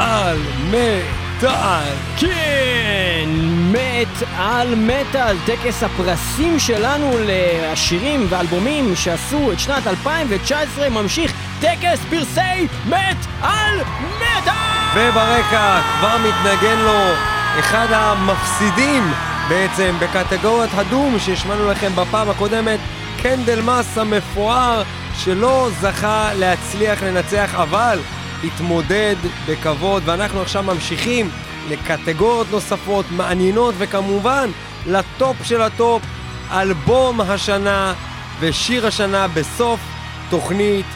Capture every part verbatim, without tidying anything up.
על מטאל. כן, מת על מטאל, טקס הפרסים שלנו לשירים ואלבומים שעשו את שנת אלפיים תשע עשרה ממשיך, טקס פרסי מת על מטאל. וברקע כבר מתנגן לו אחד המפסידים בעצם בקטגוריית הדום שהשמענו לכם בפעם הקודמת, קנדלמס המפואר שלא זכה להצליח לנצח אבל התמודד בכבוד, ואנחנו עכשיו ממשיכים לקטגוריות נוספות מעניינות וכמובן לטופ של הטופ, אלבום השנה ושיר השנה בסוף תוכנית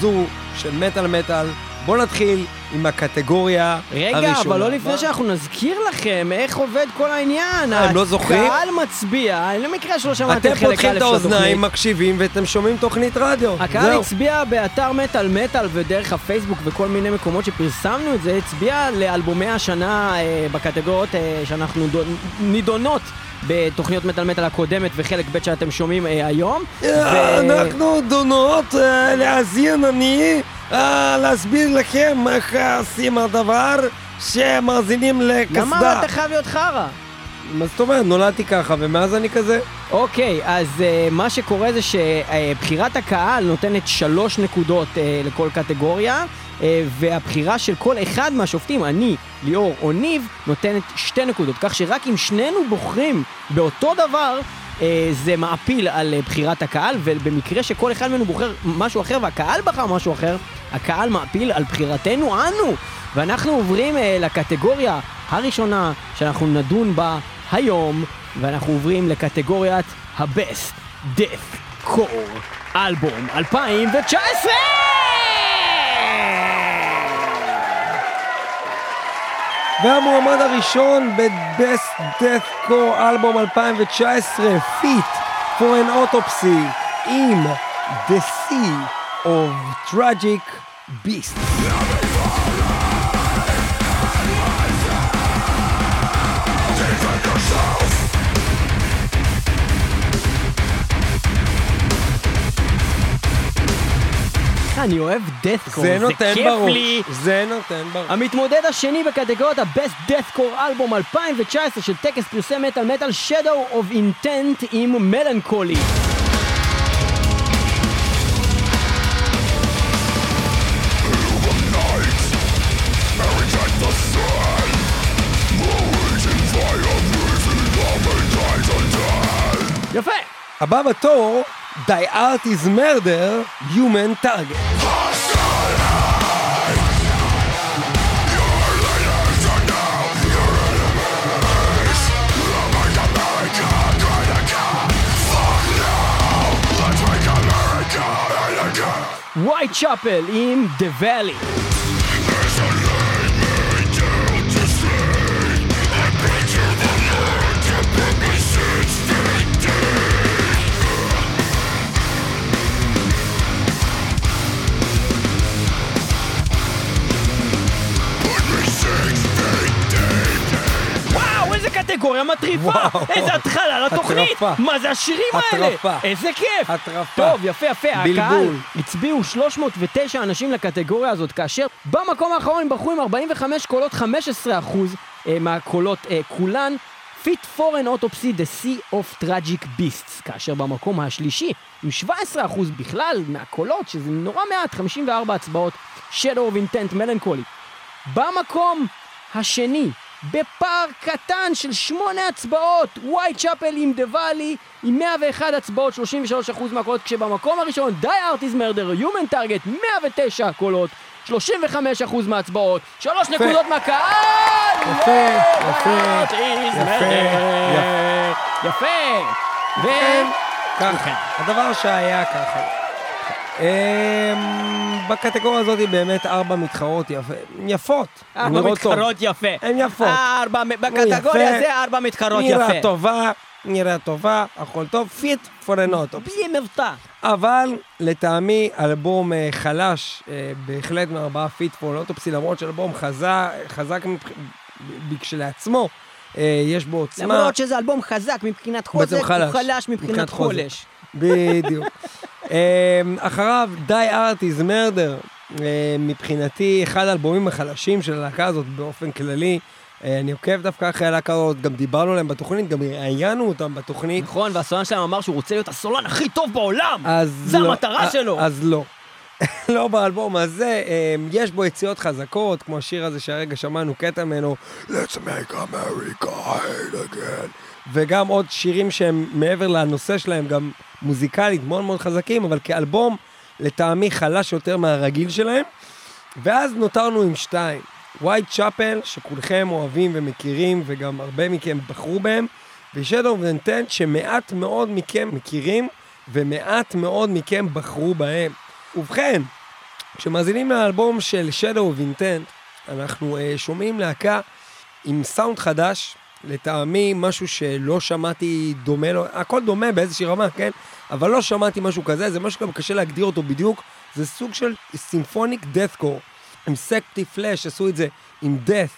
זו של מטל מטל. בואו נתחיל עם הקטגוריה רגע, הראשונה. רגע, אבל לא לפני מה? שאנחנו נזכיר לכם איך עובד כל העניין. הם לא זוכרים? הקהל מצביע, אני לא מקרה שלא שמעתם חלק א' של התוכנית. אתם פותחים את האוזניים, מקשיבים ואתם שומעים תוכנית רדיו. הקהל זהו. הצביע באתר מטל מטל ודרך הפייסבוק וכל מיני מקומות שפרסמנו את זה, הצביע לאלבומי השנה אה, בקטגוריות אה, שאנחנו דו, נידונות. בתוכניות מטל מטל הקודמת וחלק ב' שאתם שומעים אה, היום. אנחנו דונות אה, להזין אני אה, להסביר לכם איך עושים הדבר שמאזינים לכסדה. למה אתה חייב להיות חרה? מה זאת אומרת? נולדתי ככה ומאז אני כזה. אוקיי, אז אה, מה שקורה זה שבחירת הקהל נותנת שלוש נקודות אה, לכל קטגוריה, והבחירה של כל אחד מהשופטים, אני, ליאור או ניב, נותנת שתי נקודות, כך שרק אם שנינו בוחרים באותו דבר זה מעפיל על בחירת הקהל, ובמקרה שכל אחד מנו בוחר משהו אחר והקהל בחר משהו אחר, הקהל מעפיל על בחירתנו אנו. ואנחנו עוברים לקטגוריה הראשונה שאנחנו נדון בה היום, ואנחנו עוברים לקטגוריית הבסט דף קור אלבום אלפיים תשע עשרה. והמועמד הראשון ב-Best Death Core אלבום אלפיים תשע עשרה, Fit For An Autopsy עם The Sea of Tragic Beasts. אני אוהב דאטקור, זה, זה כיף ברור. לי. זה נותן ברור. המתמודד השני בקטגוריית ה-Best Deathcore אלבום אלפיים תשע עשרה של טקס פרסי מטל מטל, Shadow of Intent עם מלנקולי. יפה. הבא בתור, Thy Art Is Murder, Human Target. Whitechapel in the Valley. קטגוריה מטריפה, איזה התחלה לתוכנית, מה זה השירים האלה, איזה כיף, טוב, יפה יפה. הקהל הצביעו שלוש מאות ותשע אנשים לקטגוריה הזאת, כאשר במקום האחרון בחרו עם ארבעים וחמישה קולות, חמישה עשר אחוז מהקולות כולן, Fit For An Autopsy, The Sea of Tragic Beasts, כאשר במקום השלישי עם שבע עשרה אחוז בכלל מהקולות, שזה נורא מעט, חמישים וארבע הצבעות, Shadow of Intent, מלנקולי. במקום השני בפער קטן של שמונה הצבעות, Whitechapel עם The Valley עם מאה ואחת הצבעות, שלושים ושלושה אחוז מהקולות, כשבמקום הראשון Die Art Is Murder, Human Target, מאה ותשע קולות, שלושים וחמישה אחוז מהצבעות, שלוש נקודות מהקהל. יפה, יפה, יפה, יפה. וככה, הדבר שהיה ככה. אממ... בקטגוריה הזאת באמת ארבע מתחרות יפות. ארבע מתחרות יפה. הן יפות. בקטגוריה הזאת ארבע מתחרות יפה. נראה טובה, נראה טובה, הכל טוב, Fit For An Autopsy. בלי מבטא. אבל לטעמי אלבום חלש, בהחלט מארבעה Fit For An Autopsy, למרות שאלבום חזק כשלעצמו, יש בו עוצמה. למרות שזה אלבום חזק מבחינת חוזק, הוא חלש מבחינת חולש. בדיוק. אחריו Die Art Is Murder מבחינתי אחד האלבומים החלשים של הלהקה הזאת באופן כללי, אני עוקב דווקא אחרי הלהקה הזאת, גם דיברנו עליהם בתוכנית, גם ראיינו אותם בתוכנית. נכון, והסולן שלהם אמר שהוא רוצה להיות הסולן הכי טוב בעולם, זה המטרה שלו. אז לא. לא באלבום הזה, יש בו יציאות חזקות, כמו השיר הזה שהרגע שמענו קטע ממנו, Let's make America hate again. וגם עוד שירים שהם מעבר לנושא שלהם, גם מוזיקלית, מאוד מאוד חזקים, אבל כאלבום לטעמי חלש יותר מהרגיל שלהם. ואז נותרנו עם שתיים. Whitechapel, שכולכם אוהבים ומכירים, וגם הרבה מכם בחרו בהם, ו-Shadow of Intent, שמעט מאוד מכם מכירים, ומעט מאוד מכם בחרו בהם. ובכן, כשמאזינים לאלבום של Shadow of Intent, אנחנו uh, שומעים להקה עם סאונד חדש, לטעמי משהו שלא שמעתי דומה לו, הכל דומה באיזושהי רמה, כן? אבל לא שמעתי משהו כזה, זה משהו גם קשה להגדיר אותו בדיוק, זה סוג של סימפוניק דאת'קור, עם סקטי פלאש, עשו את זה עם דאת'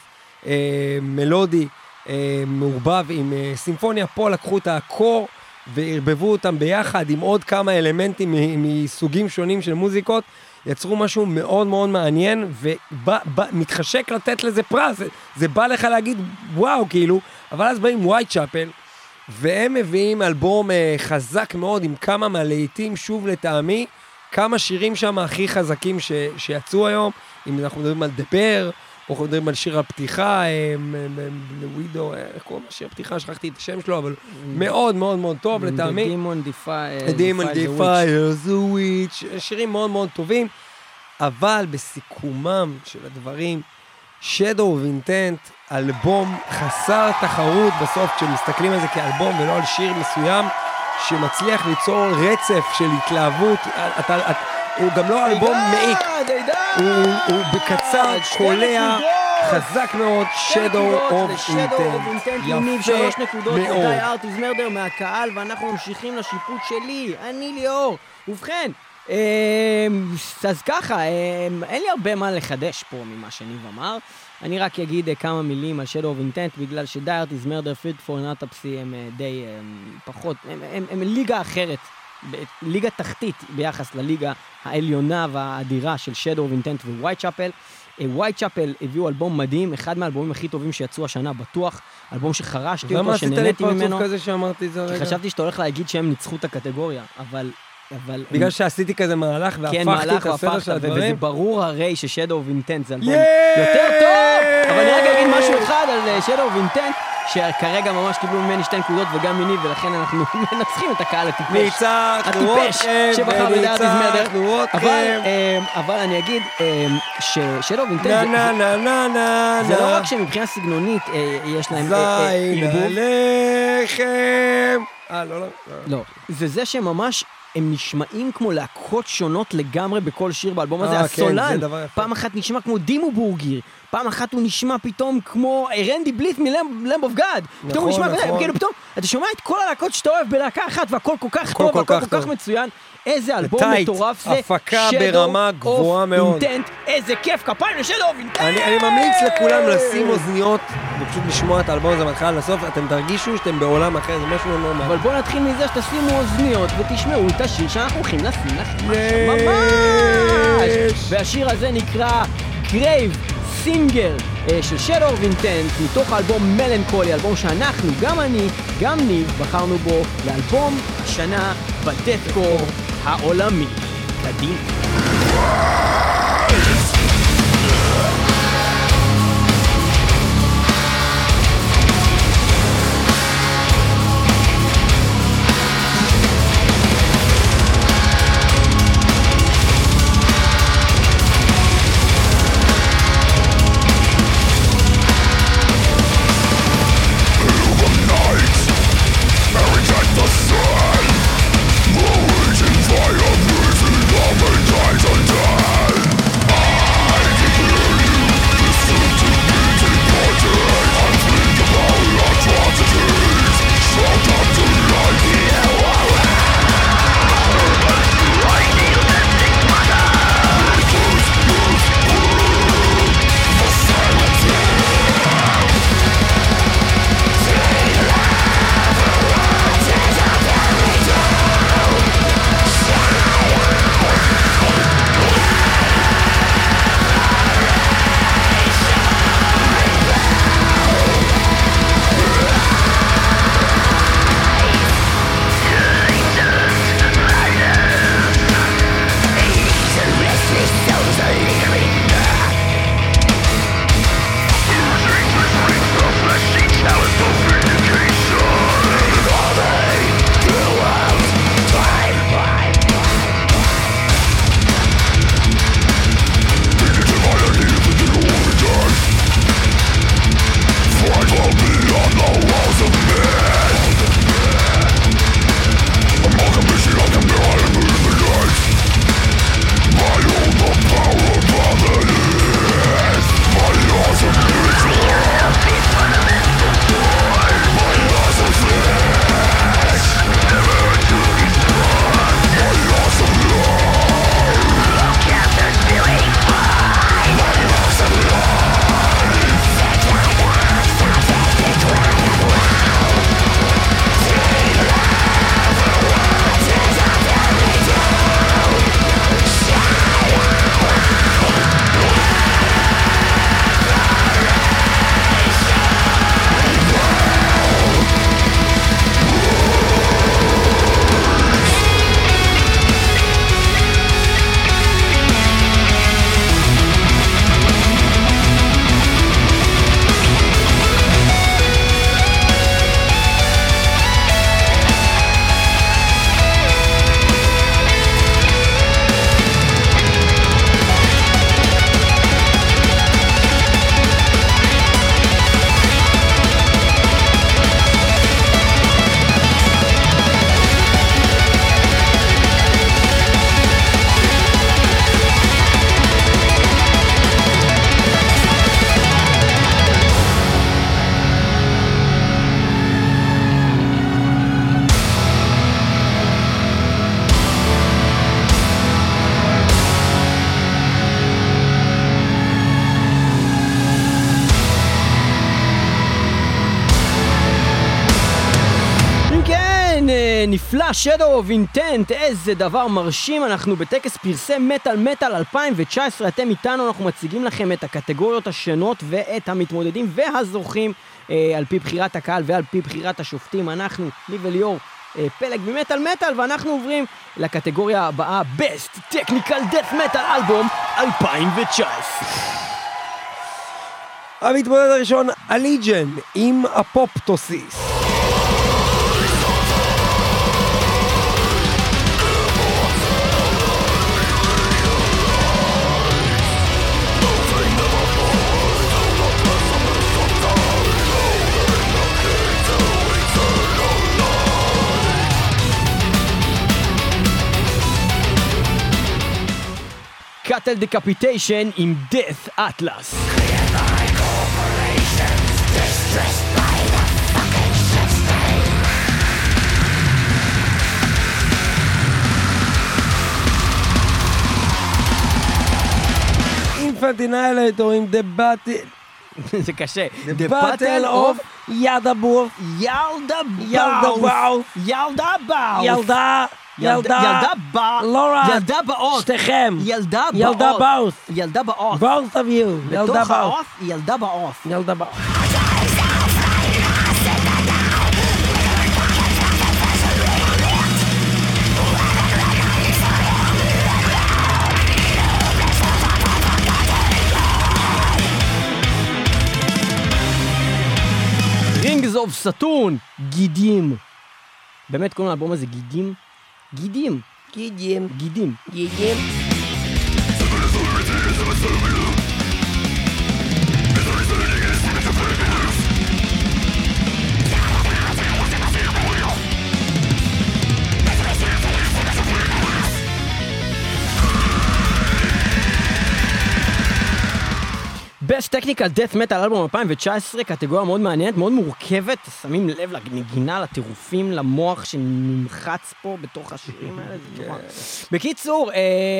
אה, מלודי אה, מעורבב עם אה, סימפוניה, פה לקחו את הקור והרבבו אותם ביחד עם עוד כמה אלמנטים מסוגים שונים של מוזיקות, יצרו משהו מאוד מאוד מעניין, ומתחשק לתת לזה פרס, זה, זה בא לך להגיד וואו כאילו, אבל אז באים ווייטצ'אפל, והם מביאים אלבום אה, חזק מאוד, עם כמה מהלהיטים, שוב לטעמי, כמה שירים שם הכי חזקים ש, שיצאו היום, אם אנחנו מדברים על דבר, או אנחנו מדברים על שיר הפתיחה, לווידו, איך קוראים השיר הפתיחה, שכחתי את השם שלו, אבל מאוד מאוד מאוד טוב לטעמי. The Demon Defier, The Witch, שירים מאוד מאוד טובים, אבל בסיכומם של הדברים, Shadow of Intent, אלבום חסר תחרות בסוף, כשמסתכלים על זה כאלבום ולא על שיר מסוים, שמצליח ליצור רצף של התלהבות, אתה... הוא גם לא אלבום מעיק, הוא בקצר, קולע, חזק מאוד, Shadow of Intent, יפה מאוד. Thy Art Is Murder מהקהל, ואנחנו ממשיכים לשיפוט שלי, אני ליאור. ובכן, אז ככה, אין לי הרבה מה לחדש פה ממה שניב אמר, אני רק אגיד כמה מילים על Shadow of Intent, בגלל ש-Thy Art Is Murder, Fit For An Autopsy הם די פחות, הם ליגה אחרת. ליגה תחתית ביחס לליגה העליונה והאדירה של Shadow of Intent ו-Whitechapel. Whitechapel הביאו אלבום מדהים, אחד מהאלבומים הכי טובים שיצאו השנה בטוח, אלבום שחרשתי אותו, שנהניתי ממנו. למה עשית לי פרצוף כזה שאמרתי את זה רגע? כי חשבתי שאתה הולך להגיד שהם ניצחו את הקטגוריה, אבל... אבל בגלל הם... שעשיתי כזה מהלך והפכתי את הסדר של הדברים. וזה ברור הרי ש-Shadow of Intent זה אלבום yeah! יותר טוב, אבל אני רק אגיד משהו אחד על Shadow of Intent, שכרגע ממש קיבלו ממני שתי נקודות וגם מיני, ולכן אנחנו מנצחים את הקהל הטיפש. הטיפש שבחר בדעת הזמדר. אבל אני אגיד ששאלו בינטנט, זה לא רק שמבחינה סגנונית יש להם עלבוב. זין הלחם. אה, לא, לא. לא. וזה שממש... הם נשמעים כמו להקות שונות לגמרי בכל שיר באלבום הזה, הסולן, פעם אחת נשמע כמו דימו בורגיר, פעם אחת הוא נשמע פתאום כמו רנדי בליט מלמב אוף גאד, פתאום הוא נשמע כזה, פתאום אתה שומע את כל הלהקות שאתה אוהב בלהקה אחת, והכל כל כך טוב, הכל כל כך מצוין, איזה אלבום מטורף זה, הפקה ברמה גבוהה מאוד, איזה כיף, כפיים לשאדו אוף אינטנט. אני ממליץ לכולם לשים אוזניות, ופשוט לשמוע את האלבום הזה מתחיל לסוף, אתם תרגישו שאתם בעולם אחר, זה משהו לא נורמל. אבל בואו נתחיל מזה שתשימו אוזניות ותשמעו את השיר שאנחנו הולכים לשים לכם משהו ממש. והשיר הזה נקרא Grave Singer של Shadow of Intent, מתוך האלבום מלנקולי, אלבום שאנחנו, גם אני, גם ניב, בחרנו בו לאלבום השנה בדאת'קור העולמי. קדימה. Fire, reason, love, and lies, and death. נפלא, Shadow of Intent, איזה דבר מרשים. אנחנו בטקס פרסי מטל מטל אלפיים תשע עשרה, אתם איתנו, אנחנו מציגים לכם את הקטגוריות השונות ואת המתמודדים והזוכים על פי בחירת הקהל ועל פי בחירת השופטים. אנחנו, ניב וליאור, פלג במטל מטל, ואנחנו עוברים לקטגוריה הבאה, Best Technical Death Metal Album אלפיים תשע עשרה. המתמודד הראשון, אליג'ן עם אפופטוסיס. Cattle Decapitation עם Death Atlas. Distressed by the fucking system. Infant Annihilator in the battle. זה קשה. The battle of ילדה בור. ילדה בור. ילדה בור. ילדה. ילדה בא, ילדה באות, שתיכם, ילדה באות, ילדה באות, ילדה באות, both of you, ילדה באות, ילדה באות, ילדה באות. Rings of Saturn, גידים. באמת קוראים לאלבום הזה גידים? גידים. גידים. גידים. גידים. Best Technical Death Metal אלבום אלפיים תשע עשרה, קטגוריה מאוד מעניינת, מאוד מורכבת, שמים לב לנגינה, לטירופים, למוח שנמחץ פה בתוך השירים האלה. בקיצור,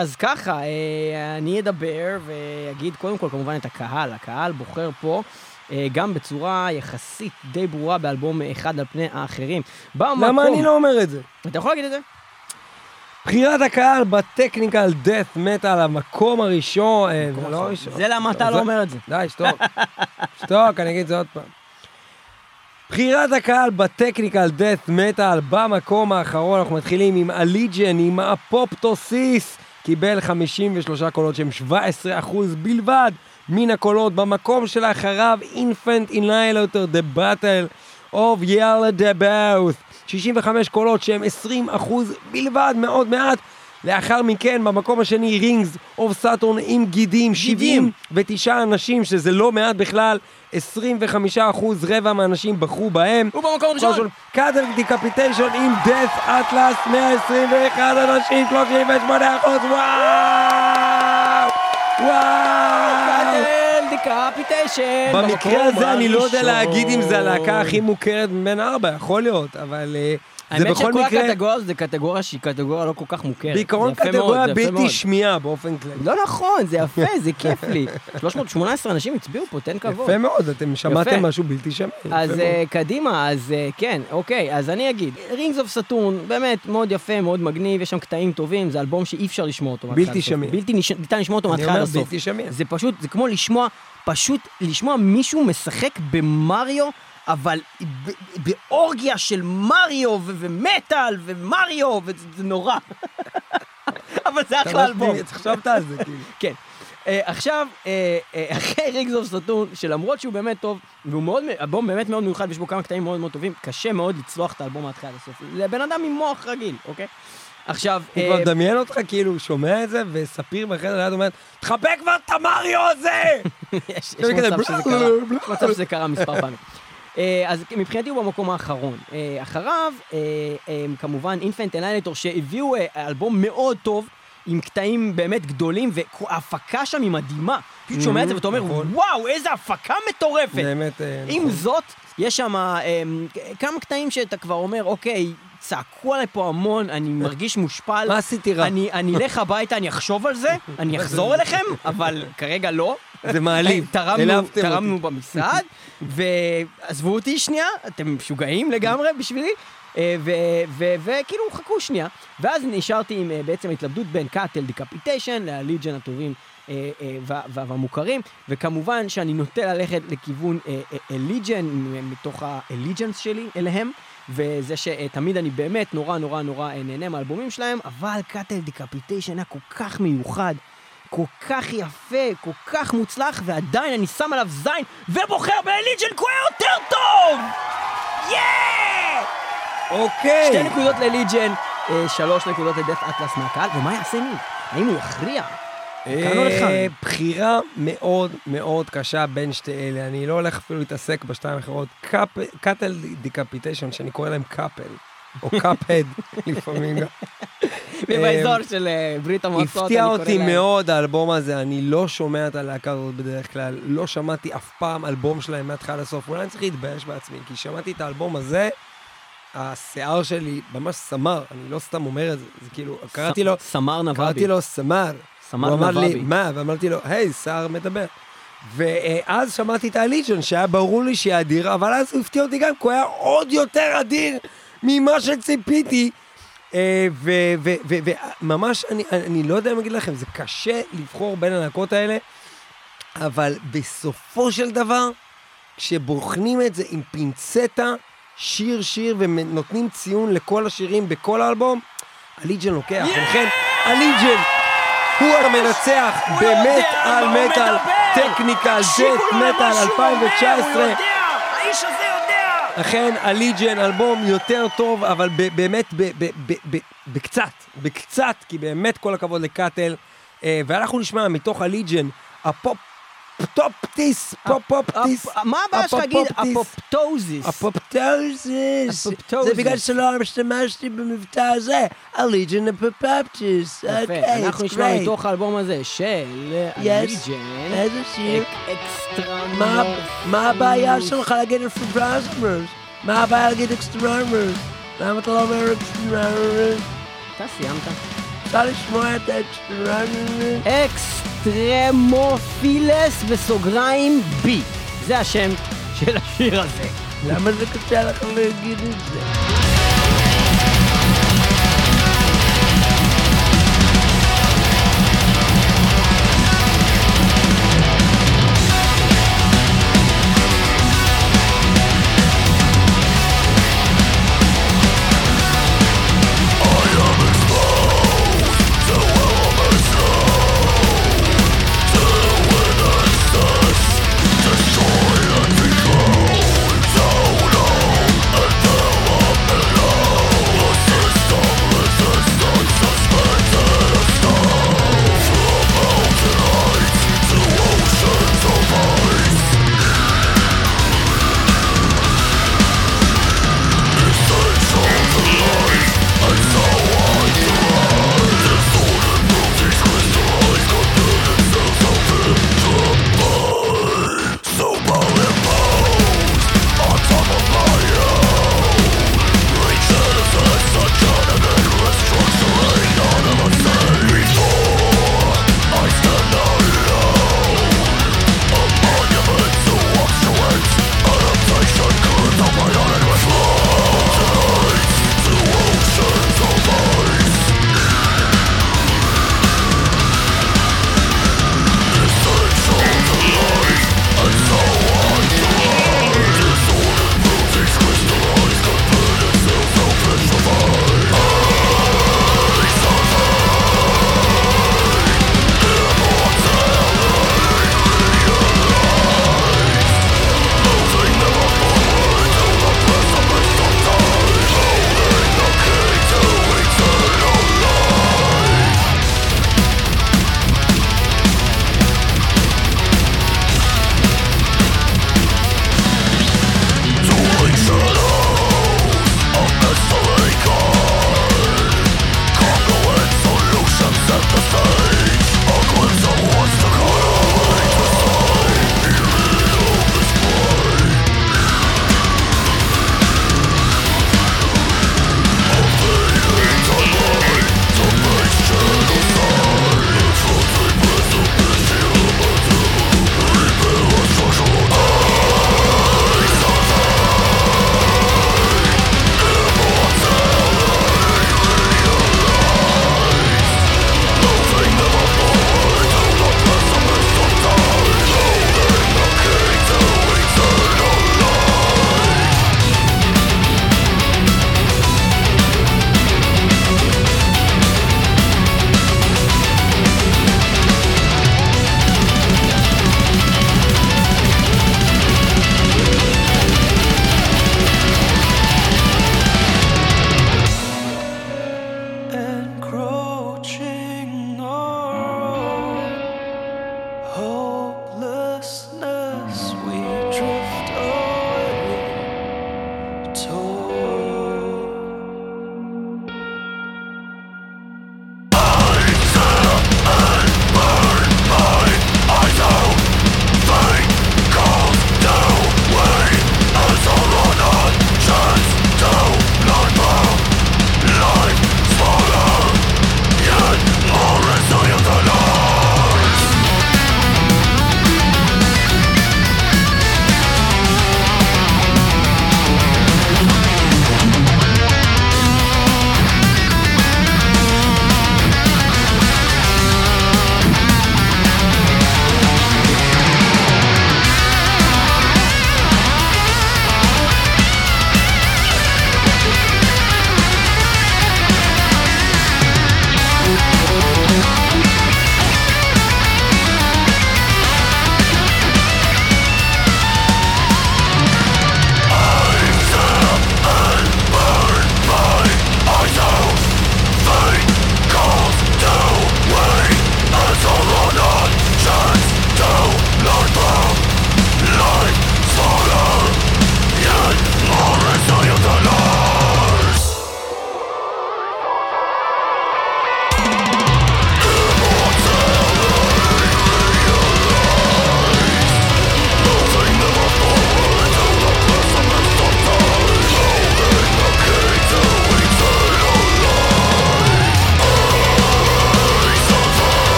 אז ככה, אני אדבר ואגיד קודם כל כמובן את הקהל, הקהל בוחר פה גם בצורה יחסית די ברורה באלבום אחד על פני האחרים. למה אני לא אומר את זה? אתה יכול להגיד את זה? בחירת הקהל בטכניקל דאט מטל, המקום הראשון, לא ראשון. זה למה אתה לא אומר את זה. די, שתוק. שתוק, אני אגיד את זה עוד פעם. בחירת הקהל בטכניקל דאט מטל, במקום האחרון, אנחנו מתחילים עם אליג'ן, עם אפופטוסיס, קיבל חמישים ושלושה קולות שהם שבע עשרה אחוז בלבד מן הקולות. במקום של אחריו, Infant Annihilator, The Battle of Yaldabaoth. שישים וחמישה קולות שהם עשרים אחוז בלבד, מאוד מעט. לאחר מכן, במקום השני, רינגס אוף סאטון עם גידים, שבעים ותשעה אנשים, שזה לא מעט בכלל, עשרים וחמישה אחוז, רבע מהאנשים בחרו בהם. ובמקום ראשון, קאטל דיקפיטיישן עם דאט אטלס, מאה עשרים ואחד אנשים, שלושים ושמונה אחוז, וואו! וואו! דיקפיטיישן. במקרה הזה אני לא יודע להגיד אם זה הלהקה הכי מוכרת בין ארבע, יכול להיות, אבל זה בכל מקרה... האמת שכל הקטגוריה זה קטגוריה שהיא קטגוריה לא כל כך מוכרת. בעיקרון קטגוריה בלתי שמיעה באופן כללי. לא נכון, זה יפה, זה כיף לי. שלוש מאות שמונה עשרה אנשים הצביעו פה, תן כבוד. יפה מאוד, אתם שמעתם משהו בלתי שמיע. אז קדימה, אז כן, אוקיי, אז אני אגיד. רינגס אוף סאטורן, באמת מאוד יפה, מאוד מגניב, יש שם קטעים טובים, זה אלבום שאי אפשר לשמוע אותו. בלתי שמיע. בלתי לשמוע אותו מהתחלה לסוף. זה פשוט, זה כמו לשמוע פשוט לשמוע מישהו משחק במריו, אבל באורגיה של מריו ומטל ומריו, וזה נורא. אבל זה אחלה אלבום. חשבת על זה, כאילו. כן. עכשיו, אחרי רינגס אוף סאטורן, שלמרות שהוא באמת טוב, והאלבום באמת מאוד מיוחד, ויש בו כמה קטעים מאוד מאוד טובים, קשה מאוד לצלוח את האלבום מההתחלה לסוף. זה בן אדם עם מוח רגיל, אוקיי? עכשיו... הוא כבר מדמיין אותך, כאילו, הוא שומע את זה, וספיר בחדר ליד אומרת, תחבק כבר את המריו הזה! יש מצב שזה קרה מספר פעמים. אז מבחינתי הוא במקום האחרון. אחריו, כמובן, Infant Annihilator, שהביאו אלבום מאוד טוב, עם קטעים באמת גדולים, וההפקה שם היא מדהימה. פשוט שומע את זה ואתה אומר, וואו, איזה הפקה מטורפת! עם זאת, יש שם כמה קטעים שאתה כבר אומר, אוקיי, צעקו עליי פה המון, אני מרגיש מושפל. מה עשיתי רע? אני אלך הביתה, אני אחשוב על זה, אני אחזור אליכם, אבל כרגע לא. זה מעלים. תרמנו במשרד, ועזבו אותי שנייה, אתם משוגעים לגמרי בשבילי, וכאילו חכו שנייה, ואז נשארתי עם בעצם התלבדות בין קאטל דיקפיטיישן לליג'ן הטובים והמוכרים, וכמובן שאני נוטה ללכת לכיוון ליג'ן מתוך האליג'נס שלי אליהם, וזה שתמיד אני באמת נורא נורא נורא נהנה מהאלבומים שלהם, אבל קאטל דיקפיטיישן היה כל כך מיוחד, כל כך יפה, כל כך מוצלח, ועדיין אני שם עליו זין ובוחר באליג'ן כהה יותר טוב! יאה! אוקיי. שתי נקודות לליג'ן, שלוש נקודות לדף אטלס מהקהל, ומה יעשה ניב? האם הוא יכריע? בחירה מאוד מאוד קשה בין שתי אלה, אני לא הולך אפילו להתעסק בשתיים אחרות, קאטל דיקפיטיישן, שאני קורא להם קאפל, או קאפהד לפעמים גם. ובאזור של ברית המועצות. הפתיע אותי מאוד האלבום הזה, אני לא שומע את הלהקה הזאת בדרך כלל, לא שמעתי אף פעם אלבום שלהם מהתחלה לסוף, אולי אני צריך להתבייש בעצמי, כי שמעתי את האלבום הזה, השיער שלי ממש סמר, אני לא סתם אומר את זה, זה כאילו, קראתי לו, סמר נבבי. קראתי לו סמר. הוא אמר לי, מה? ואמרתי לו, היי, שר מדבר. ואז שמעתי את הליג'ן, שהיה ברור לי שהיא אדירה, אבל אז הוא הפתיע אותי גם, כי הוא היה עוד יותר אדיר ממה שציפיתי. וממש, אני לא יודע אם אגיד לכם, זה קשה לבחור בין הלהקות האלה, אבל בסופו של דבר, כשבוחנים את זה עם פינצטה, שיר שיר, ונותנים ציון לכל השירים בכל האלבום, הליג'ן לוקח, ולכן הליג'ן הוא המנצח במטאל מטאל, טכניקל ג'ט מטאל אלפיים תשע עשרה. האיש הזה יודע. אכן, הליג'ן אלבום יותר טוב, אבל באמת בקצת, בקצת, כי באמת כל הכבוד לקאטל. ואנחנו נשמע מתוך הליג'ן, הפופטופטיס, פופופטיס. מה הבא שתגיד? הפופטוזיס. הפופטוזיס. זה בגלל שלא משתמשתי במבטא הזה. הליג'ן הפופטופטיס. יפה, אנחנו נשמע מתוך האלבום הזה של הליג'ן. איזה שיר. אקסטרנורס. מה הבעיה שלך להגיד אקסטרנורס? מה הבעיה להגיד אקסטרנורס? למה אתה לא אומר אקסטרנורס? אתה סיימת. אתה לשמוע את אקסטרנורס. אקסטרנורס. טרמופילס וסוגריים בי. זה השם של השיר הזה. למה זה קשה לך להגיד את זה?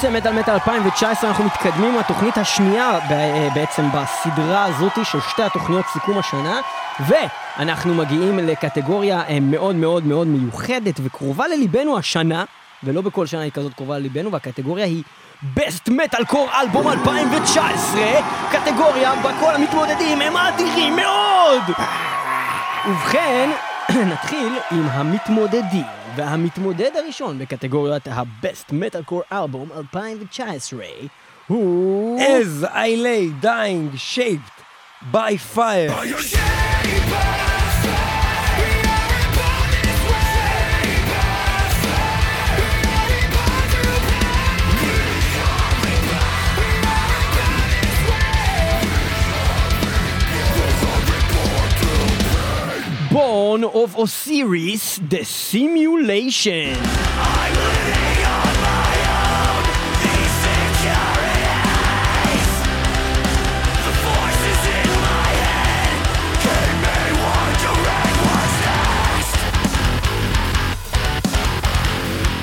פיוסי מטל מטל אלפיים תשע עשרה, אנחנו מתקדמים לתוכנית השנייה בעצם בסדרה הזאת של שתי התוכניות סיכום השנה, ואנחנו מגיעים לקטגוריה מאוד מאוד מאוד מיוחדת וקרובה לליבנו השנה, ולא בכל שנה היא כזאת קרובה לליבנו, והקטגוריה היא Best Metal Core אלבום אלפיים תשע עשרה, קטגוריה בכל המתמודדים הם אדירים מאוד! ובכן, נתחיל עם המתמודדים, והמתמודד הראשון בקטגוריית ה-Best Metal Core Album אלפיים תשע עשרה הוא... As I Lay Dying Shaped by Fire. Are you shaped by... Born of Osiris, the simulation. I'm living on my own, these securities. The voices in my head gave me wondering what's next.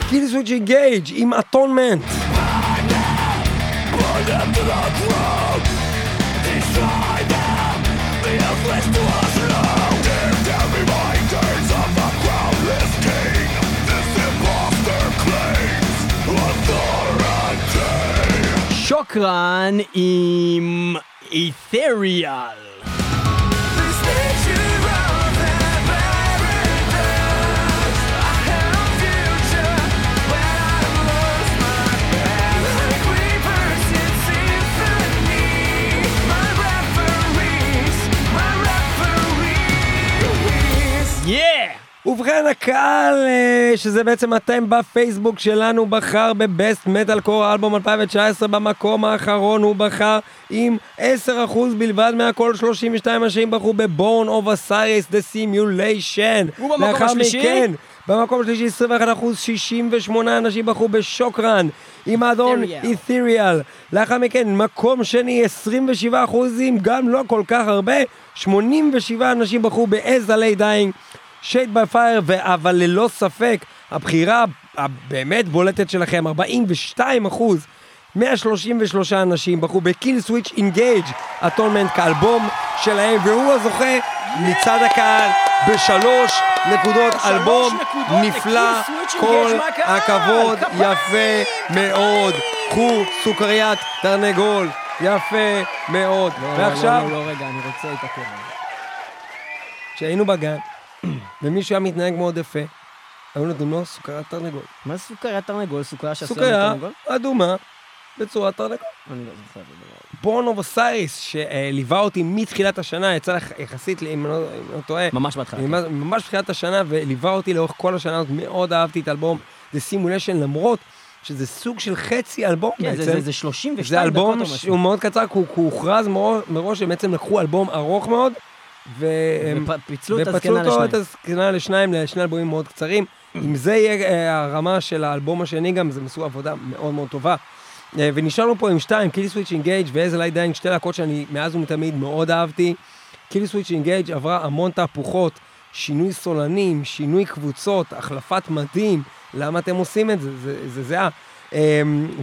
Killswitch Engage עם Atonement. Burn them, burn them to the ground. Destroy them, the helpless to us alone. שוקרן עם אית'ריאל. ובכן הקהל, שזה בעצם אתם בפייסבוק שלנו, בחר ב-Best Metal Core Album אלפיים תשע עשרה, במקום האחרון הוא בחר עם עשרה אחוז בלבד מהכל, שלושים ושתיים אנשים בחרו ב-Born of Osiris, The Simulation. ובמקום השלישי? כן, במקום השלישי עשרים ואחד אחוז, שישים ושמונה אנשים בחרו בשוקרן, עם האדון אית'ריאל. לאחר מכן, מקום שני, עשרים ושבעה אחוז, גם לא כל כך הרבה, שמונים ושבעה אנשים בחרו ב-As I Lay Dying Shade by Fire, אבל ללא ספק, הבחירה הבאמת בולטת שלכם, ארבעים ושתיים אחוז, מאה שלושים ושלושה אנשים בחרו ב-Killswitch Engage, Atonement, כאלבום שלהם, והוא הזוכה מצד הקהל בשלוש נקודות, אלבום נפלא, כל הכבוד, יפה מאוד, קחו סוכריית תרנגול, יפה מאוד. ועכשיו... לא, לא, לא, רגע, אני רוצה את הכלל. כשהיינו בגן, ומישהו היה מתנהג מאוד יפה, היו נתנו לו סוכריה תרנגול. מה סוכריה תרנגול? סוכריה שעשויה מתרנגול? סוכריה אדומה בצורה תרנגול. אני לא זוכר את זה. בורן אוף אוסייריס, שליווה אותי מתחילת השנה, יצא לך יחסית, אם אני לא טועה, ממש בהתחלה. ממש בתחילת השנה, וליווה אותי לאורך כל השנה, מאוד אהבתי את האלבום, זה סימולשן, למרות שזה סוג של חצי אלבום בעצם. כן, זה שלושים ושתיים דקות. זה אלבום שהוא מאוד קצר, הוא הוכרז מראש, הם בעצם לקחו אלבום ארוך מאוד, ופיצלו את הזקנה לשניים, לשני אלבומים מאוד קצרים. אם זה יהיה הרמה של האלבום השני, גם זה מסוג עבודה מאוד מאוד טובה. ונשארנו פה עם שתיים, Killswitch Engage ו-As I Lay Dying, שתי להקות שאני מאז ומתמיד מאוד אהבתי. Killswitch Engage עברה המון תהפוכות, שינוי סולנים, שינוי קבוצות, החלפת מדים. למה אתם עושים את זה? זה זהה.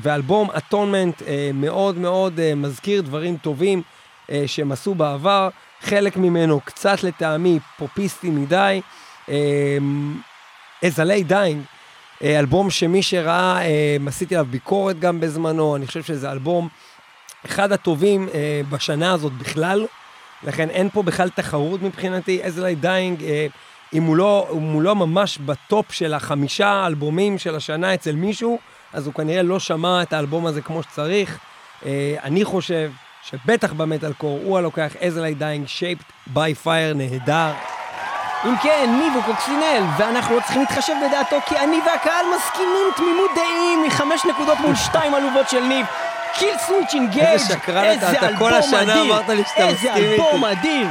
ואלבום Atonement מאוד מאוד מזכיר דברים טובים שהם עשו בעבר, חלק ממנו קצת לטעמי פופיסטי מדי. As I Lay Dying, אלבום שמי שראה, עשיתי עליו ביקורת גם בזמנו, אני חושב שזה אלבום אחד הטובים בשנה הזאת בכלל, לכן אין פה בכלל תחרות מבחינתי. As I Lay Dying, אם הוא לא, אם הוא לא ממש בטופ של החמישה אלבומים של השנה אצל מישהו, אז הוא כנראה לא שמע את האלבום הזה כמו שצריך. אני חושב שבטח במטל קור, הוא הלוקח As I Lay Dying Shaped by Fire, נהדר. אם כן, ניב הוא קוקסינל, ואנחנו לא צריכים להתחשב בדעתו, כי אני והקהל מסכימים תמימות דעים מחמש נקודות מול שתיים עלובות של ניב. Killswitch Engage, איזה שקרן אתה, אתה כל השנה אמרת לי שאתה מסכים איתי. איזה אלבום אדיר,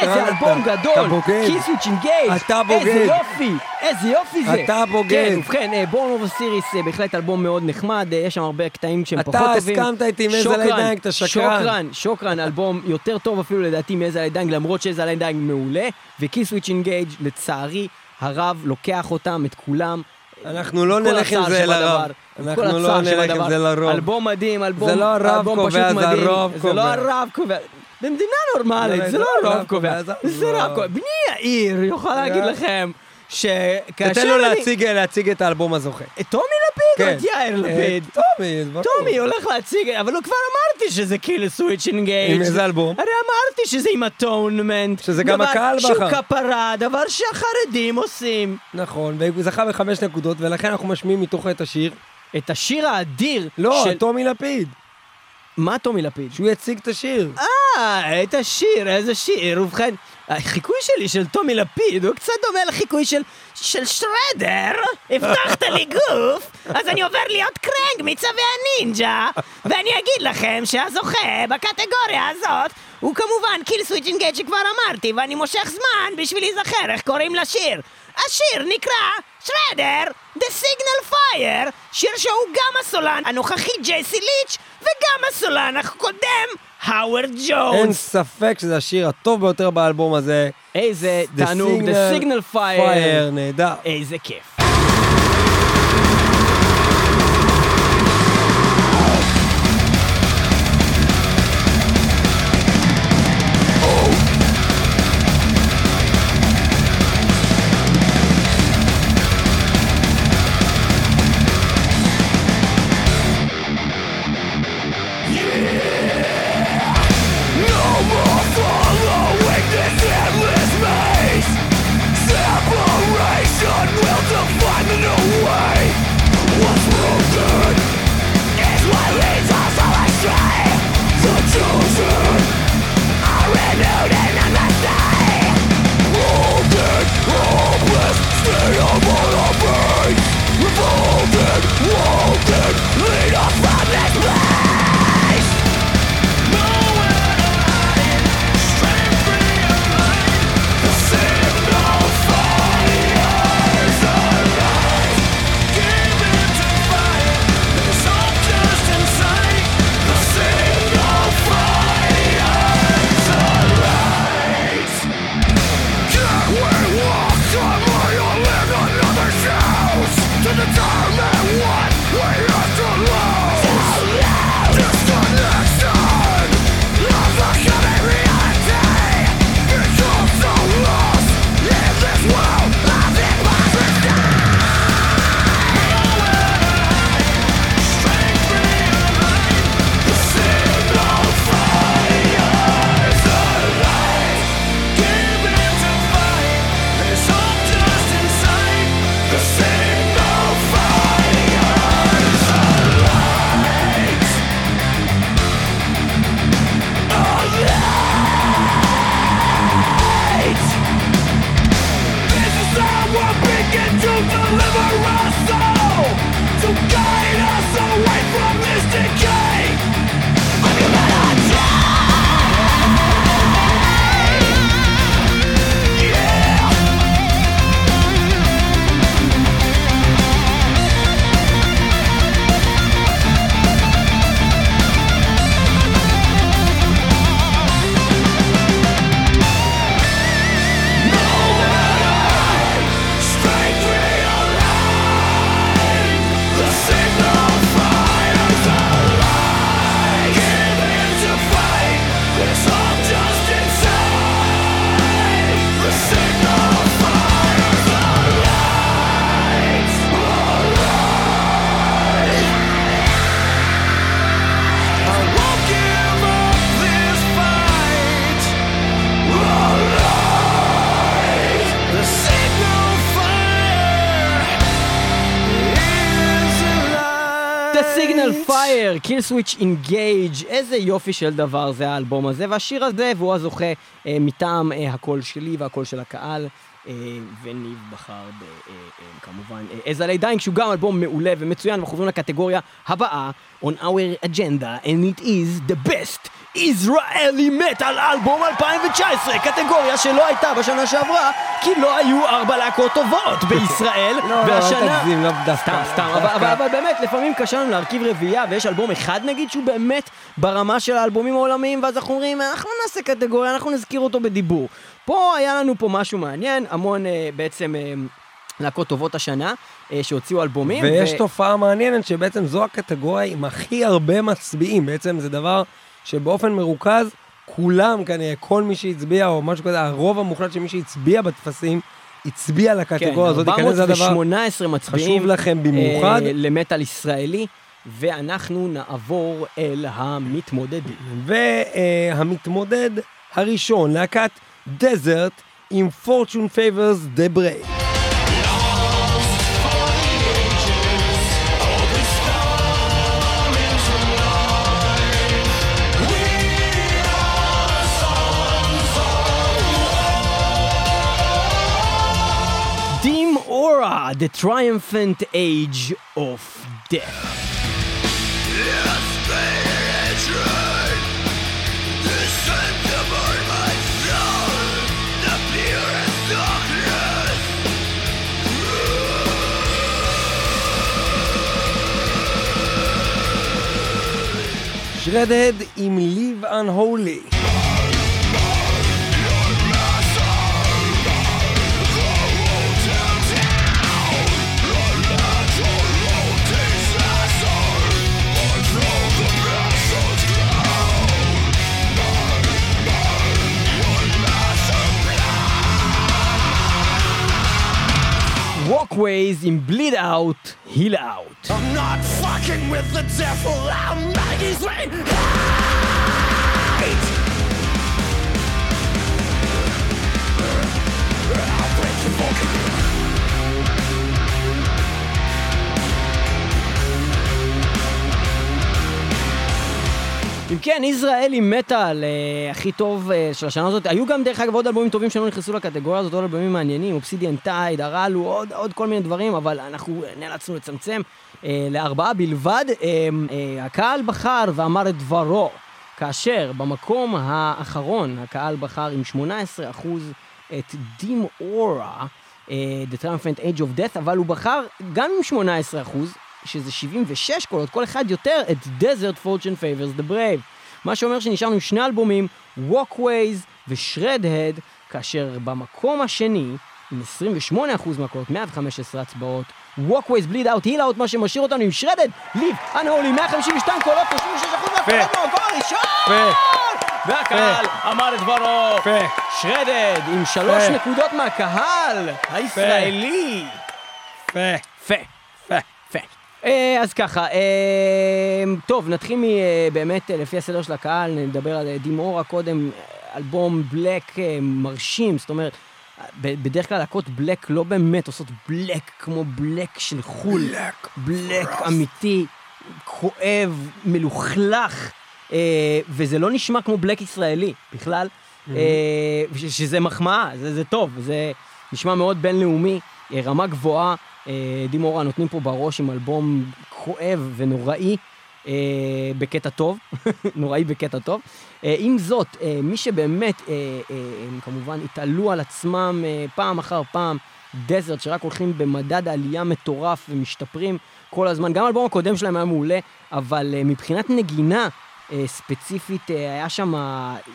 איזה אלבום גדול, Killswitch Engage, איזה יופי, איזה יופי זה. אתה בוגד. כן, ובכן, Born of Osiris, בהחלט אלבום מאוד נחמד, יש שם הרבה קטעים שהם פחות טובים. אתה הסכמת איתי מאז עלי דנג, אתה שקרן. שוקרן, שוקרן, אלבום יותר טוב אפילו לדעתי מאז עלי דנג, למרות שאז עלי דנג מעולה, ו-Killswitch Engage, לצערי, הרב לוקח אותם, את כולם, אנחנו לא נלך עם זה לרב. אנחנו לא נלך עם זה לרוב. אלבום מדהים, אלבום פשוט מדהים. זה לא הרב קובע, זה הרוב קובע. זה לא הרב קובע. במדינה נורמלית, זה לא הרב קובע. זה רב קובע. בני העיר יוכל להגיד לכם שכאשר... תתן לו להציג את האלבום הזוכה. תומי לפיד או את יאיר לפיד? תומי. תומי הולך להציג, אבל הוא כבר אמרתי שזה Killswitch Engage. עם איזה אלבום? הרי אמרתי שזה עם Atonement. שזה גם הקהל בחר. שהוא כפרה, דבר שהחרדים עושים. נכון, והוא זכה בחמש נקודות, ולכן אנחנו משמיעים מתוך את השיר. את השיר האדיר. לא, תומי לפיד. מה תומי לפיד? שהוא יציג את השיר. אה, את השיר, איזה שיר, ובכן... החיקוי שלי של תומי לפיד הוא קצת דומה לחיקוי של של שרדר. הבטחת לי גוף, אז אני עובר להיות קרנג מצבי הנינג'ה, ואני אגיד לכם שהזוכה בקטגוריה הזאת הוא כמובן Killswitch Engage שכבר אמרתי, ואני מושך זמן בשביל להיזכר איך קוראים לשיר. השיר נקרא שרדר, The Signal Fire, שיר שהוא גם הסולן הנוכחי ג'ייסי ליץ' וגם הסולן הקודם האוורד ג'ונס. אין ספק שזה השיר הטוב ביותר באלבום הזה. איזה תענוג, The Signal Fire. נהדר. איזה כיף. Killswitch Engage, איזה יופי של דבר זה האלבום הזה, והשיר הזה, והוא הזוכה אה, מטעם אה, הקול שלי והקול של הקהל, אה, וניב בחר ב, אה, אה, כמובן אה, As I Lay Dying, שהוא גם אלבום מעולה ומצוין, וחוזרים לקטגוריה הבאה, On Our Agenda, and it is the best Israeli metal אלבום אלפיים תשע עשרה, קטגוריה שלא הייתה בשנה שעברה, כי לא היו ארבע להקות טובות בישראל. והשנה... לא, לא תגזים, לא דווקא. סתם, סתם, אבל באמת, לפעמים קשה לנו להרכיב רביעייה, ויש אלבום אחד נגיד שהוא באמת ברמה של האלבומים העולמיים, ואז אנחנו אומרים, אנחנו נעשה קטגוריה, אנחנו נזכיר אותו בדיבור. פה היה לנו פה משהו מעניין, המון בעצם... להקות טובות השנה, שהוציאו אלבומים. ויש ו... תופעה מעניינת שבעצם זו הקטגוריה עם הכי הרבה מצביעים. בעצם זה דבר שבאופן מרוכז, כולם כנראה, כל מי שהצביע או משהו כזה, הרוב המוחלט שמי שהצביע בתפסים, הצביע לקטגוריה הזאת. כן, ארבע מאות ושמונה עשרה מצביעים. חשוב לכם במיוחד. אה, למטל ישראלי. ואנחנו נעבור אל המתמודדים. והמתמודד הראשון, להקת דזרט, עם Fortune Favors The Brave. Dimora, The Triumphant Age of Death. Shredhead עם Live Unholy. Walkways in Bleed Out, Heal Out. I'm not fucking with the devil, I'm Maggie's way out. I'll break your fucking אם כן, ישראלי מטל הכי טוב של השנה הזאת. היו גם דרך אגב עוד אלבומים טובים שלא נכנסו לקטגוריה הזאת, עוד אלבומים מעניינים, אובסידיאן טייד, הרלו, עוד, עוד כל מיני דברים, אבל אנחנו נאלצנו לצמצם לארבעה בלבד. הקהל בחר ואמר את דברו, כאשר במקום האחרון הקהל בחר עם שמונה עשרה אחוז את Dimora, The Triumphant Age of Death, אבל הוא בחר גם עם שמונה עשרה אחוז, שזה שבעים ושש קולות, כל אחד יותר, את Desert Fortune Favors The Brave. מה שאומר שנשארנו עם שני אלבומים, Walkways ו-Shredhead, כאשר במקום השני, עם עשרים ושמונה אחוז מהקולות, מאה וחמש עשרה הצבעות, Walkways Bleed Out, Heal Out, מה שמשאיר אותנו עם Shredhead, Live Unholy, מאה חמישים ושתיים קולות, שלושים ושש אחוז מהקולות, במקום הראשון! והקהל אמר את דברו, Shredhead, עם שלוש נקודות מהקהל, הישראלי. פה. פה. פה. פה. אז ככה, טוב, נתחיל באמת לפי הסדר של הקהל, נדבר על Dimora קודם, אלבום בלק מרשים, זאת אומרת, בדרך כלל להקות בלק לא באמת עושות בלק כמו בלק של חול, בלק אמיתי, כואב, מלוכלך, וזה לא נשמע כמו בלק ישראלי בכלל, שזה מחמאה, זה טוב, זה נשמע מאוד בינלאומי, רמה גבוהה, Dimora נותנים פה בראש עם אלבום כואב ונוראי בקטע טוב, נוראי בקטע טוב. עם זאת, מי שבאמת הם כמובן התעלו על עצמם פעם אחר פעם, דזרט שרק הולכים במדד העלייה מטורף ומשתפרים כל הזמן, גם אלבום הקודם שלהם היה מעולה, אבל מבחינת נגינה ספציפית היה שם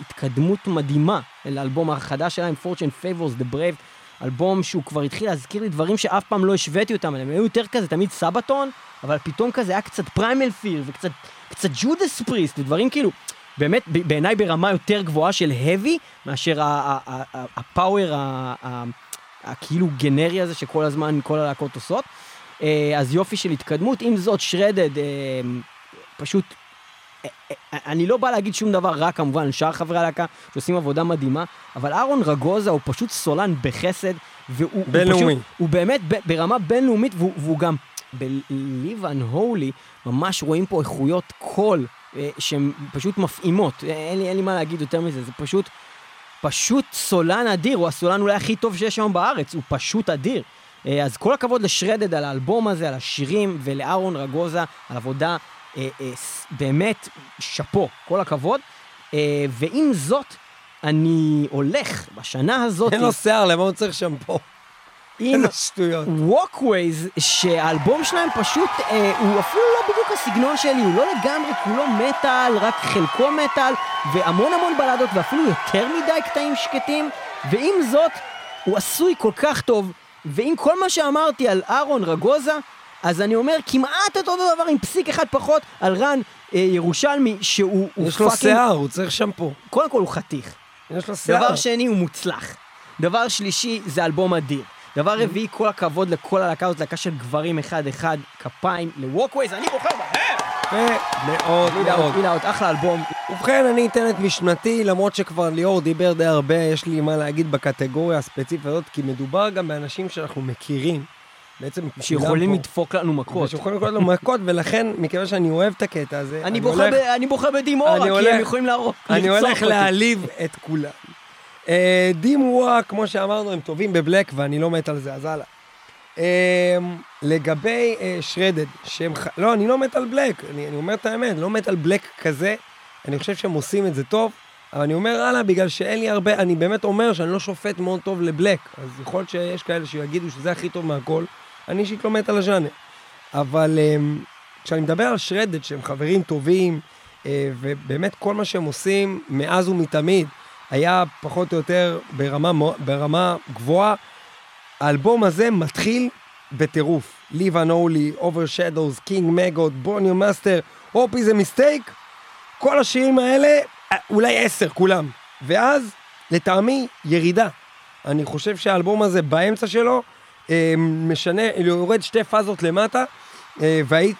התקדמות מדהימה לאלבום החדש שלהם, Fortune Favors The Brave, אלבום שהוא כבר התחיל להזכיר לי דברים שאף פעם לא השוויתי אותם עליהם, היו יותר כזה, תמיד סבתון, אבל פתאום כזה היה קצת פריימל פיר, וקצת קצת ג'ודס פריסט, ודברים כאילו, באמת בעיניי ברמה יותר גבוהה של heavy, מאשר הפאוור, הכאילו גנרי הזה שכל הזמן כל הלהקות עושות, אז יופי של התקדמות, עם זאת Shredhead, פשוט, אני לא בא להגיד שום דבר רע, כמובן, שאר חברי הלהקה שעושים עבודה מדהימה, אבל אהרון רגוזה הוא פשוט סולן בחסד, והוא פשוט, הוא באמת ברמה בינלאומית, והוא גם ב-Live Unholy, ממש רואים פה איכויות קול, שהן פשוט מפעימות, אין לי מה להגיד יותר מזה, זה פשוט, פשוט סולן אדיר, הוא הסולן אולי הכי טוב שיש היום בארץ, הוא פשוט אדיר, אז כל הכבוד ל-Shredhead על האלבום הזה, על השירים, ולאהרון רגוזה על עבודה, באמת שפו, כל הכבוד, ועם זאת אני הולך בשנה הזאת, אין לו שיער, למה הוא צריך שמפו? עם Walkways, שהאלבום שלהם פשוט, הוא אפילו לא בדיוק הסגנון שלי, הוא לא לגמרי כולו מטל, רק חלקו מטל, והמון המון בלדות, ואפילו יותר מדי קטעים שקטים, ועם זאת הוא עשוי כל כך טוב, ואם כל מה שאמרתי על אהרון רגוזה, אז אני אומר כמעט אותו דבר עם פסיק אחד פחות על רן אה, ירושלמי, שהוא... יש לו שיער, הוא צריך שמפו. קודם כל הוא חתיך. יש לו שיער. דבר שני, הוא מוצלח. דבר שלישי, זה אלבום אדיר. דבר רביעי, כל הכבוד לכל הלהקה, זאת להקה של גברים אחד אחד, כפיים לווקווייז, אני בוחר בהם! מאוד מאוד. מילה עוד, אחלה אלבום. ובכן, אני אתן את משנתי, למרות שכבר ליאור דיבר די הרבה, יש לי מה להגיד בקטגוריה הספציפית הזאת, כי מדובר גם באנשים שאנחנו מכירים, בעצם שיכולים לדפוק לנו מכות. שיכולים לדפוק לנו מכות, ולכן, מכיוון שאני אוהב את הקטע הזה, אני בוחר בדימורה, כי הם יכולים להראות. אני הולך להעליב את כולם. דימורה, כמו שאמרנו, הם טובים בבלק, ואני לא מת על זה, אז הלאה. לגבי שרדד, לא, אני לא מת על בלק, אני אומר את האמת, לא מת על בלק כזה, אני חושב שהם עושים את זה טוב, אבל אני אומר הלאה, בגלל שאין לי הרבה, אני באמת אומר שאני לא שופט מאוד טוב לבלק, אז יכול להיות שיש כאלה שיגידו שזה הכי טוב מהכל, אני אישית לא מת על הז'אנר. אבל כשאני מדבר על שרדד, שהם חברים טובים, ובאמת כל מה שהם עושים, מאז ומתמיד, היה פחות או יותר ברמה, ברמה גבוהה. האלבום הזה מתחיל בטירוף. Live and Only, Over Shadows, King Maggot, Born Your Master, Hope is a Mistake. כל השירים האלה, אולי עשר כולם. ואז, לטעמי, ירידה. אני חושב שהאלבום הזה באמצע שלו, משנה, יורד שתי פאזות למטה,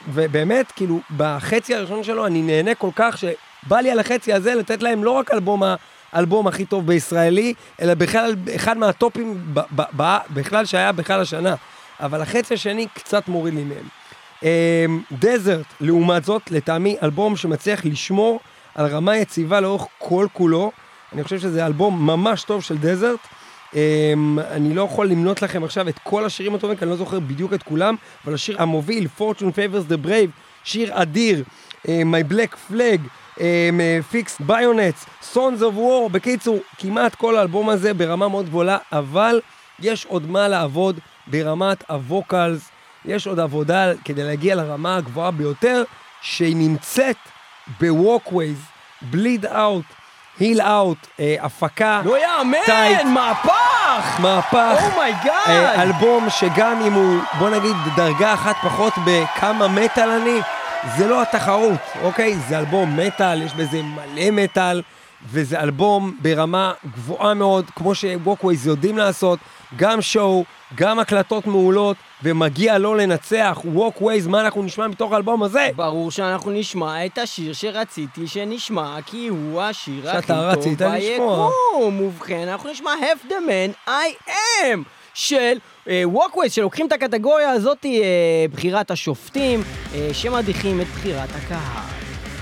ובאמת, כאילו, בחצי הראשון שלו אני נהנה כל כך שבא לי על החצי הזה לתת להם לא רק אלבום ה... אלבום הכי טוב בישראלי, אלא בכלל אחד מהטופים ב- ב- ב- בכלל שהיה בכלל השנה. אבל החצי השני קצת מוריד לי מהם. דזרט, לעומת זאת, לטעמי, אלבום שמצליח לשמור על רמה יציבה לאורך כל כולו. אני חושב שזה אלבום ממש טוב של דזרט. אני לא יכול למנות לכם עכשיו את כל השירים הטובים, כי אני לא זוכר בדיוק את כולם, אבל השיר המוביל, Fortune Favors the Brave, שיר אדיר, My Black Flag, Fixed Bayonets, Sons of War, בקיצור, כמעט כל האלבום הזה ברמה מאוד גבוהה, אבל יש עוד מה לעבוד ברמת הווקלס, יש עוד עבודה כדי להגיע לרמה הגבוהה ביותר, שהיא נמצאת ב-Walkways, Bleed Out, Heal Out, הפקה, לא יאמן, מהפך, מהפך, אלבום שגם אם הוא, בוא נגיד, דרגה אחת פחות בכמה מטל אני, זה לא התחרות, אוקיי? זה אלבום מטל, יש בזה מלא מטל, וזה אלבום ברמה גבוהה מאוד, כמו שווקווייז יודעים לעשות, גם שואו, גם הקלטות מעולות, ומגיע לא לנצח, ווקווייז, מה אנחנו נשמע מתוך האלבום הזה? ברור שאנחנו נשמע את השיר שרציתי שנשמע, כי הוא השיר הכי טוב ביקום, ובכן, אנחנו נשמע Half the Man I Am, של... ווקווייז, שלוקחים את הקטגוריה הזאת, בחירת השופטים, שמדיחים את בחירת הקהל.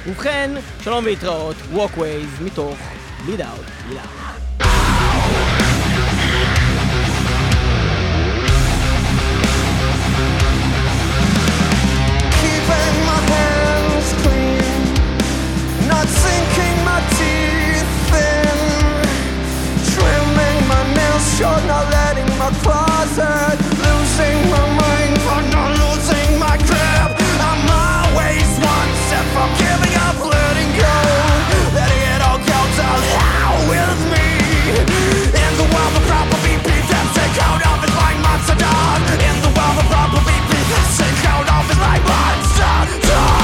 ובכן, שלום והתראות, ווקווייז מתוך Bleed Out, Bleed Out. Keeping my hands clean, not sinking my teeth in, trimming my nails short, not letting my claws. Losing my mind, but not losing my grip. I'm always one step from giving up, letting go. Letting it all go down, how with me. In the world of proper B P, that's take out of it like monster dog. In the world of proper B P, that's take out of it like monster dog.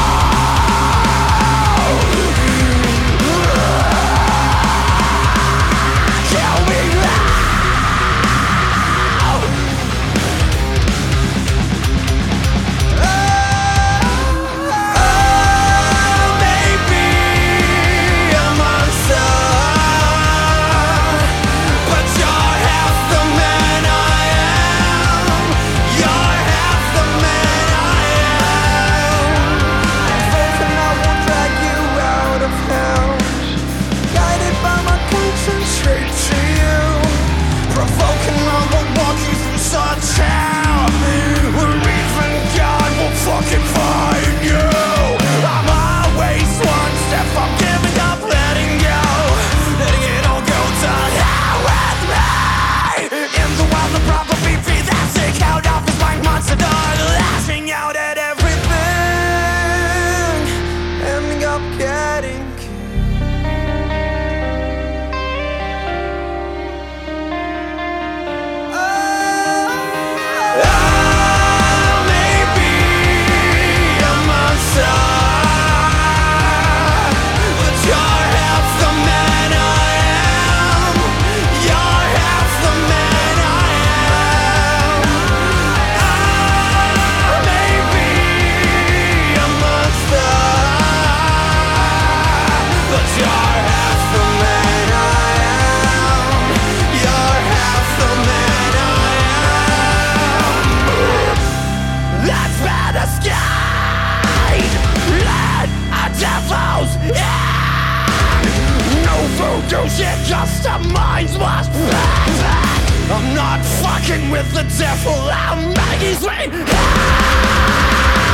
bullshit, just a mind's lost back. I'm not fucking with the devil, I'm Maggie's rain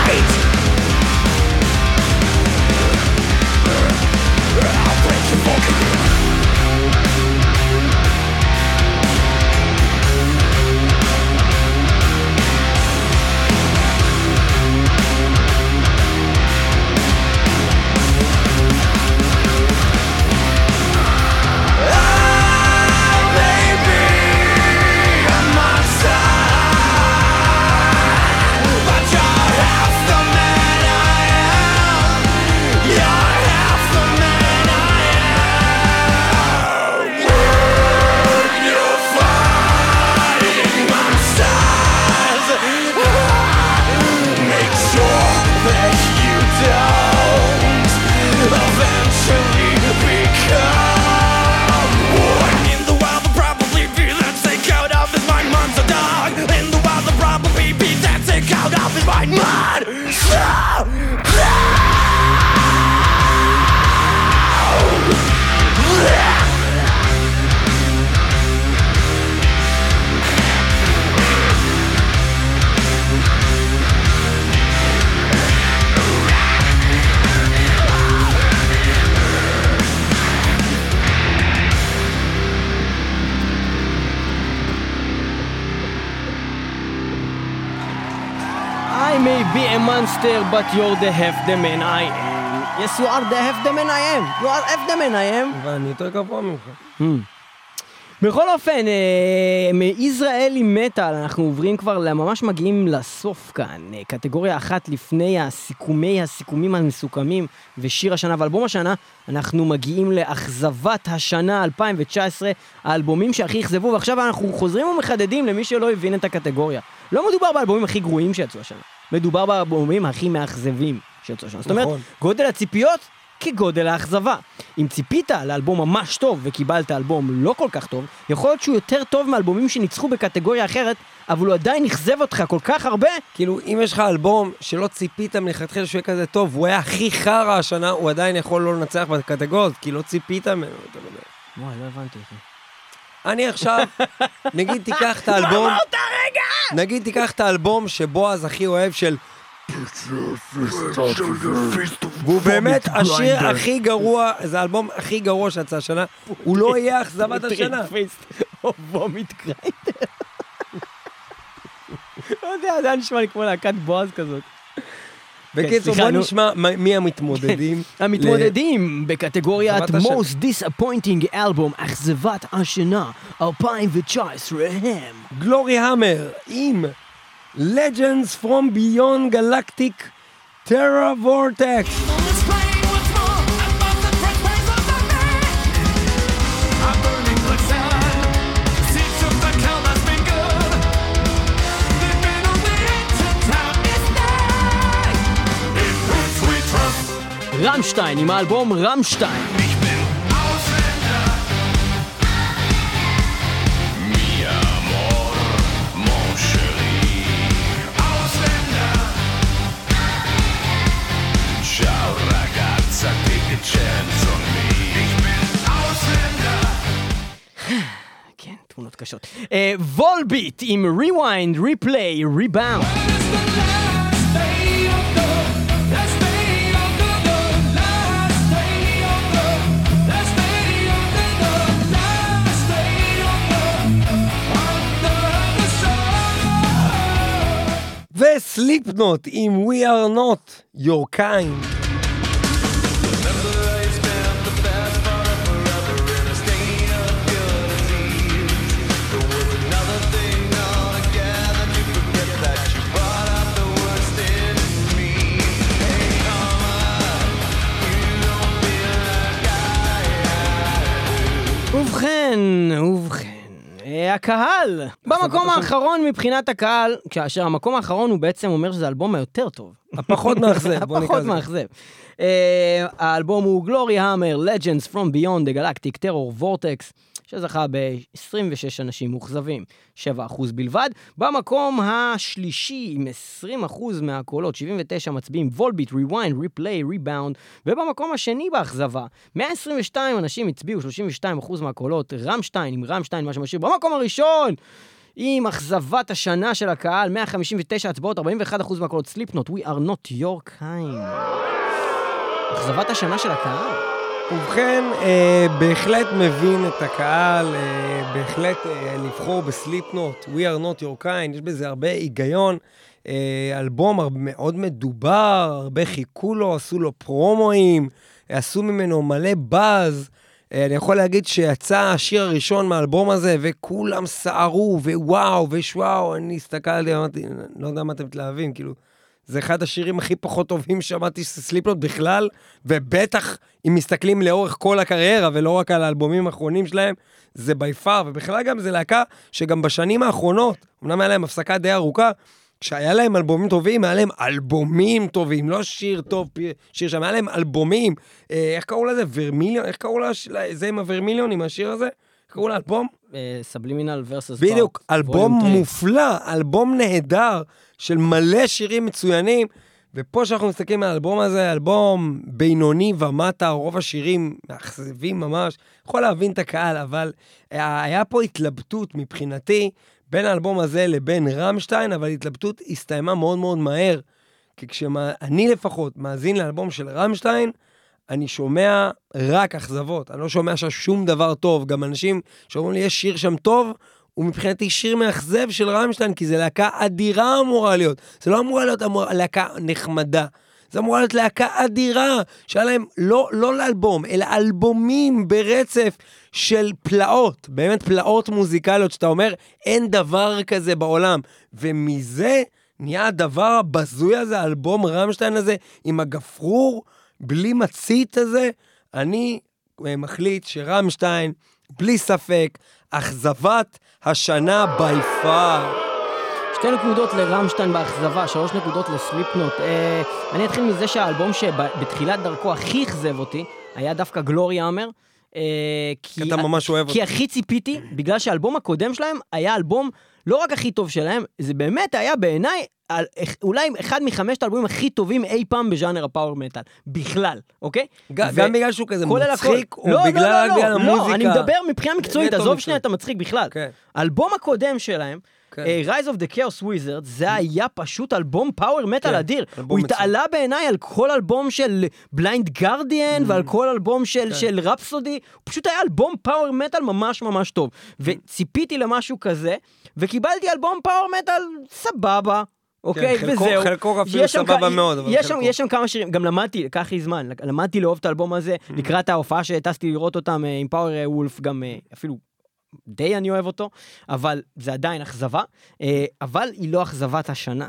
hate. I'll break your fucking monster, but you're the half the man I am. Yes, you are the half the man I am. You are half the man I am. ואני יותר גבוה ממך. בכל אופן, מישראלי מטל, אנחנו עוברים כבר, ממש מגיעים לסוף כאן. קטגוריה אחת לפני הסיכומי, הסיכומים המסוכמים ושיר השנה ואלבום השנה, אנחנו מגיעים לאכזבת השנה אלפיים תשע עשרה, האלבומים שהכי אכזבו, ועכשיו אנחנו חוזרים ומחדדים למי שלא הבין את הקטגוריה. לא מדובר באלבומים הכי גרועים שיצאו השנה. מדובר באלבומים הכי מאכזבים שיצאו שם. זאת אומרת, גודל הציפיות כגודל האכזבה. אם ציפית לאלבום ממש טוב וקיבלת אלבום לא כל כך טוב, יכול להיות שהוא יותר טוב מאלבומים שניצחו בקטגוריה אחרת, אבל הוא עדיין נכזב אותך כל כך הרבה. כאילו, אם יש לך אלבום שלא ציפית מלכתחילה שהוא יהיה כזה טוב, הוא היה הכי חרא השנה, הוא עדיין יכול לא לנצח בקטגוריות, כי לא ציפית ממנו. וואי, לא הבנתי לך. אני עכשיו, נגיד תיקח את האלבום, נגיד תיקח את האלבום שבועז הכי אוהב של והוא באמת השיר הכי גרוע, זה האלבום הכי גרוע שיצא השנה, הוא לא יהיה אכזבת השנה. או בומית קרייטר. לא יודע, זה נשמע לי כמו להקת בועז כזאת. בקיצור, בוא נשמע מי המתמודדים. המתמודדים בקטגוריית Most Disappointing Album, אכזבת השנה, אלפיים תשע עשרה הם. גלוריהמר עם Legends From Beyond Galactic Terra Vortex. Rammstein im Album Rammstein. Ich bin Ausländer. Mi amor, mon chéri. Ausländer. Ciao ragazza, take a chance on me. Ich bin Ausländer. כן, תמונות קשות. Volbeat im Rewind, Replay, Rebound. וסליפנוט עם We Are Not Your Kind. ובכן, ובכן. הקהל, במקום האחרון מבחינת הקהל, כאשר המקום האחרון הוא בעצם אומר שזה האלבום היותר טוב הפחות מאכזב, בוא נקרא לזה. הפחות מאכזב. האלבום הוא Gloryhammer, Legends From Beyond The Galactic Terror Vortex, שזכה ב-עשרים ושש אנשים מוכזבים, שבעה אחוז בלבד. במקום השלישי, עם עשרים אחוז מהקולות, שבעים ותשע מצביעים, Volbeat, Rewind, Replay, Rebound, ובמקום השני באכזבה, מאה עשרים ושתיים אנשים הצביעו, שלושים ושתיים אחוז מהקולות, רמשטיין, עם רמשטיין, מה שמשאיר, במקום הראשון, עם אכזבת השנה של הקהל, מאה חמישים ותשע הצבעות, ארבעים ואחד אחוז מהקולות, Slipknot, We are not your kind. אכזבת השנה של הקהל. ובכן, אה, בהחלט מבין את הקהל, אה, בהחלט אה, לבחור בסליפנוט, We are not your kind, יש בזה הרבה היגיון, אה, אלבום מאוד מדובר, הרבה חיכו לו, עשו לו פרומואים, עשו ממנו מלא באז, אה, אני יכול להגיד שיצא השיר הראשון מהאלבום הזה, וכולם סערו, ווואו, ושוואו, אני הסתכלתי, אמרתי, לא יודע מה אתם תלהבים, כאילו, זה אחד השירים הכי פחות טובים שמעתי סליפנוט בכלל, ובטח אם מסתכלים לאורך כל הקריירה, ולא רק על האלבומים האחרונים שלהם, זה בי פאר, ובכלל גם זה להקה שגם בשנים האחרונות, אמנם היה להם הפסקה די ארוכה, כשהיה להם אלבומים טובים, היה להם אלבומים טובים, לא שיר טוב, שיר שם, היה להם אלבומים, איך קראו לזה? ורמיליון, איך קראו לזה עם הוורמיליון, עם השיר הזה? קראו לאלבום? סבלימינל ורסוס פארט. בדיוק, אלבום מופלא, אלבום נהדר, של מלא שירים מצוינים, ופה שאנחנו מסתכלים על האלבום הזה, אלבום בינוני ומטה, רוב השירים מאכזבים ממש, יכול להבין את הקהל, אבל היה פה התלבטות מבחינתי, בין האלבום הזה לבין רמשטיין, אבל התלבטות הסתיימה מאוד מאוד מהר, כי כשאני לפחות מאזין לאלבום של רמשטיין, אני שומע רק אכזבות, אני לא שומע ששום דבר טוב, גם אנשים שאומרים לי, יש שיר שם טוב, ומבחינתי שיר מאכזב של רמשטיין, כי זה להקה אדירה אמורה להיות, זה לא אמורה להיות אמורה, להקה נחמדה, זה אמורה להיות להקה אדירה, שהיה להם לא, לא לאלבום, אלא אלבומים ברצף של פלאות, באמת פלאות מוזיקליות, שאתה אומר, אין דבר כזה בעולם, ומזה נהיה הדבר הבזוי הזה, אלבום רמשטיין הזה, עם הגפרור, בלי מצית הזה, אני מחליט שרמשטיין, בלי ספק, אכזבת השנה בי פאר. שתי נקודות לרמשטיין באכזבה, שלוש נקודות לסליפנוט. אה, אני אתחיל מזה שהאלבום שבתחילת דרכו הכי אכזב אותי, היה דווקא גלוריהאמר, אה, כי אתה ממש אוהב אותי. כי הכי ציפיתי, בגלל שהאלבום הקודם שלהם היה אלבום לא רק הכי טוב שלהם, זה באמת היה בעיניי, על, אולי אחד מחמשת האלבומים הכי טובים אי פעם בז'אנר הפאוור מטל, בכלל, אוקיי? גם, ו... גם בגלל שהוא כזה מצחיק, או לא, בגלל לא, לא, לא, בגלל לא, המוזיקה. לא, אני מדבר מבחינה מקצועית, עזוב שנייה, אתה מצחיק בכלל. האלבום okay. הקודם שלהם, okay. uh, Rise of the Chaos Wizards, זה היה פשוט אלבום פאוור מטל okay. אדיר. הוא התעלה בעיניי על כל אלבום של בליינד גרדיאן, mm-hmm. ועל כל אלבום של, okay. של רפסודי, הוא פשוט היה אלבום פאוור מטל ממש ממש טוב. וציפיתי למשהו כזה, וקיבלתי אלבום פאוור מטל סבבה. אוקיי, וזהו. חלקו אפילו סבבה מאוד. יש שם כמה שירים, גם למדתי, ככה זמן, למדתי לאהוב את האלבום הזה, לקראת ההופעה שהטסתי לראות אותם עם פאוור וולף, גם אפילו די אני אוהב אותו, אבל זה עדיין אכזבה, אבל היא לא אכזבת השנה.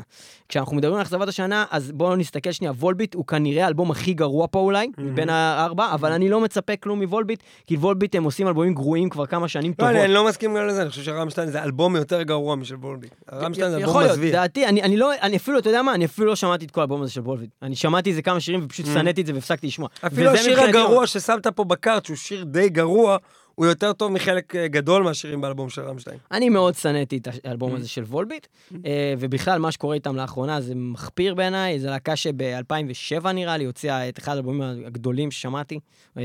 כשאנחנו מדברים על אכזבת השנה, אז בואו נסתכל שנייה, וולביט הוא כנראה האלבום הכי גרוע פה אולי, בין הארבע, אבל אני לא מצפה כלום מוולביט, כי וולביט הם עושים אלבומים גרועים כבר כמה שנים טובות. לא, אני לא מסכים גם לזה, אני חושב שרמשטיין זה אלבום יותר גרוע משל וולביט. רמשטיין זה אלבום מזוויר. דעתי, אני לא, אני אפילו, אתה יודע מה, אני אפילו לא שמעתי את כל האלבום הזה של וולביט. אני שמעתי איזה כמה שירים ופשוט שנאתי את זה והפסקתי לשמוע. אפילו השיר הגרוע ששמת פה בקארט, שהוא שיר די גרוע, הוא יותר טוב מחלק גדול מהשירים באלבום של רמשטיין. אני מאוד שנאתי את האלבום הזה של וולביט, ובכלל מה שקורה איתם לאחרונה זה מחפיר בעיניי, זה להקה שב-אלפיים ושבע נראה לי, הוציאה את אחד האלבומים הגדולים ששמעתי,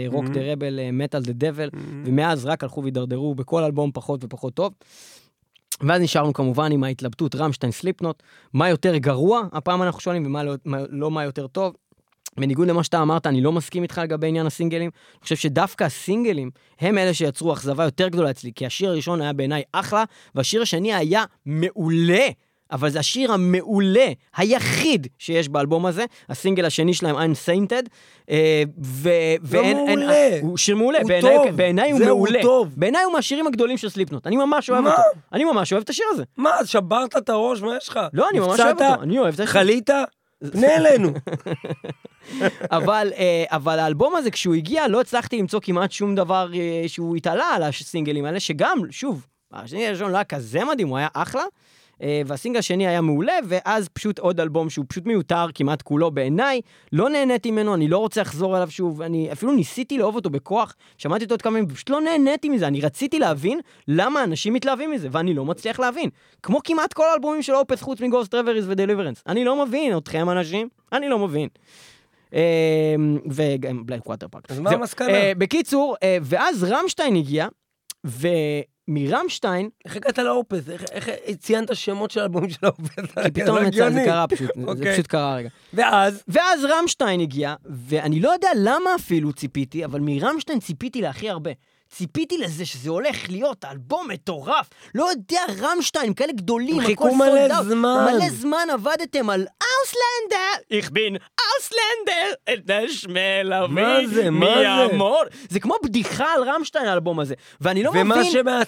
רוק דה רבל, מטל דה דבל, ומאז רק הלכו והידרדרו בכל אלבום פחות ופחות טוב. ואז נשארנו כמובן עם ההתלבטות רמשטיין סליפנוט, מה יותר גרוע, הפעם אנחנו שואלים, ומה לא מה יותר טוב. בניגוד למה שאתה אמרת, אני לא מסכים איתך לגבי עניין הסינגלים, אני חושב שדווקא הסינגלים הם אלה שיצרו אכזבה יותר גדולה אצלי, כי השיר הראשון היה בעיניי אחלה, והשיר השני היה מעולה, אבל זה השיר המעולה, היחיד שיש באלבום הזה, הסינגל השני שלהם, I'm Sainted, ואין... לא מעולה. הוא שיר מעולה, בעיניי הוא מעולה. בעיניי הוא מהשירים הגדולים של סליפנוט, אני ממש אוהב אותו. אני ממש אוהב את השיר הזה. מה, שברת את הראש, מה יש לך? לא, אני ממש אוהב אותו, אני אוהב את השיר. חלית? פנה אלינו. אבל, אבל האלבום הזה, כשהוא הגיע, לא הצלחתי למצוא כמעט שום דבר שהוא התעלה על הסינגלים האלה, שגם, שוב, השני הראשון לא היה כזה מדהים, הוא היה אחלה, והסינגל השני היה מעולה, ואז פשוט עוד אלבום שהוא פשוט מיותר כמעט כולו בעיניי, לא נהניתי ממנו, אני לא רוצה לחזור עליו שוב, אני אפילו ניסיתי לאהוב אותו בכוח, שמעתי אותו עוד כמה ימים, פשוט לא נהניתי מזה, אני רציתי להבין למה אנשים מתלהבים מזה, ואני לא מצליח להבין, כמו כמעט כל האלבומים של אופס חוץ מגוסט טרווריס ודליברנס, אני לא מבין אתכם אנשים, אני לא מבין. וגם בלייק ווטר פארק. אז מה המסקנה? בקיצור, ואז רמשטיין הגיע, ומרמשטיין... איך הגעת לאופס? איך ציינת שמות של אלבומים של האופס? כי פתאום יצא, זה קרה פשוט, זה פשוט קרה רגע. ואז? ואז רמשטיין הגיע, ואני לא יודע למה אפילו ציפיתי, אבל מרמשטיין ציפיתי להכי הרבה. ציפיתי לזה שזה הולך להיות אלבום מטורף, לא יודע, רמשטיין, כאלה גדולים, הכל סולדאו, מלא זמן עבדתם על אוסלנדר, איך בין אוסלנדר, את נשמל אבי, מי אמור, זה כמו בדיחה על רמשטיין האלבום הזה, ואני לא מבין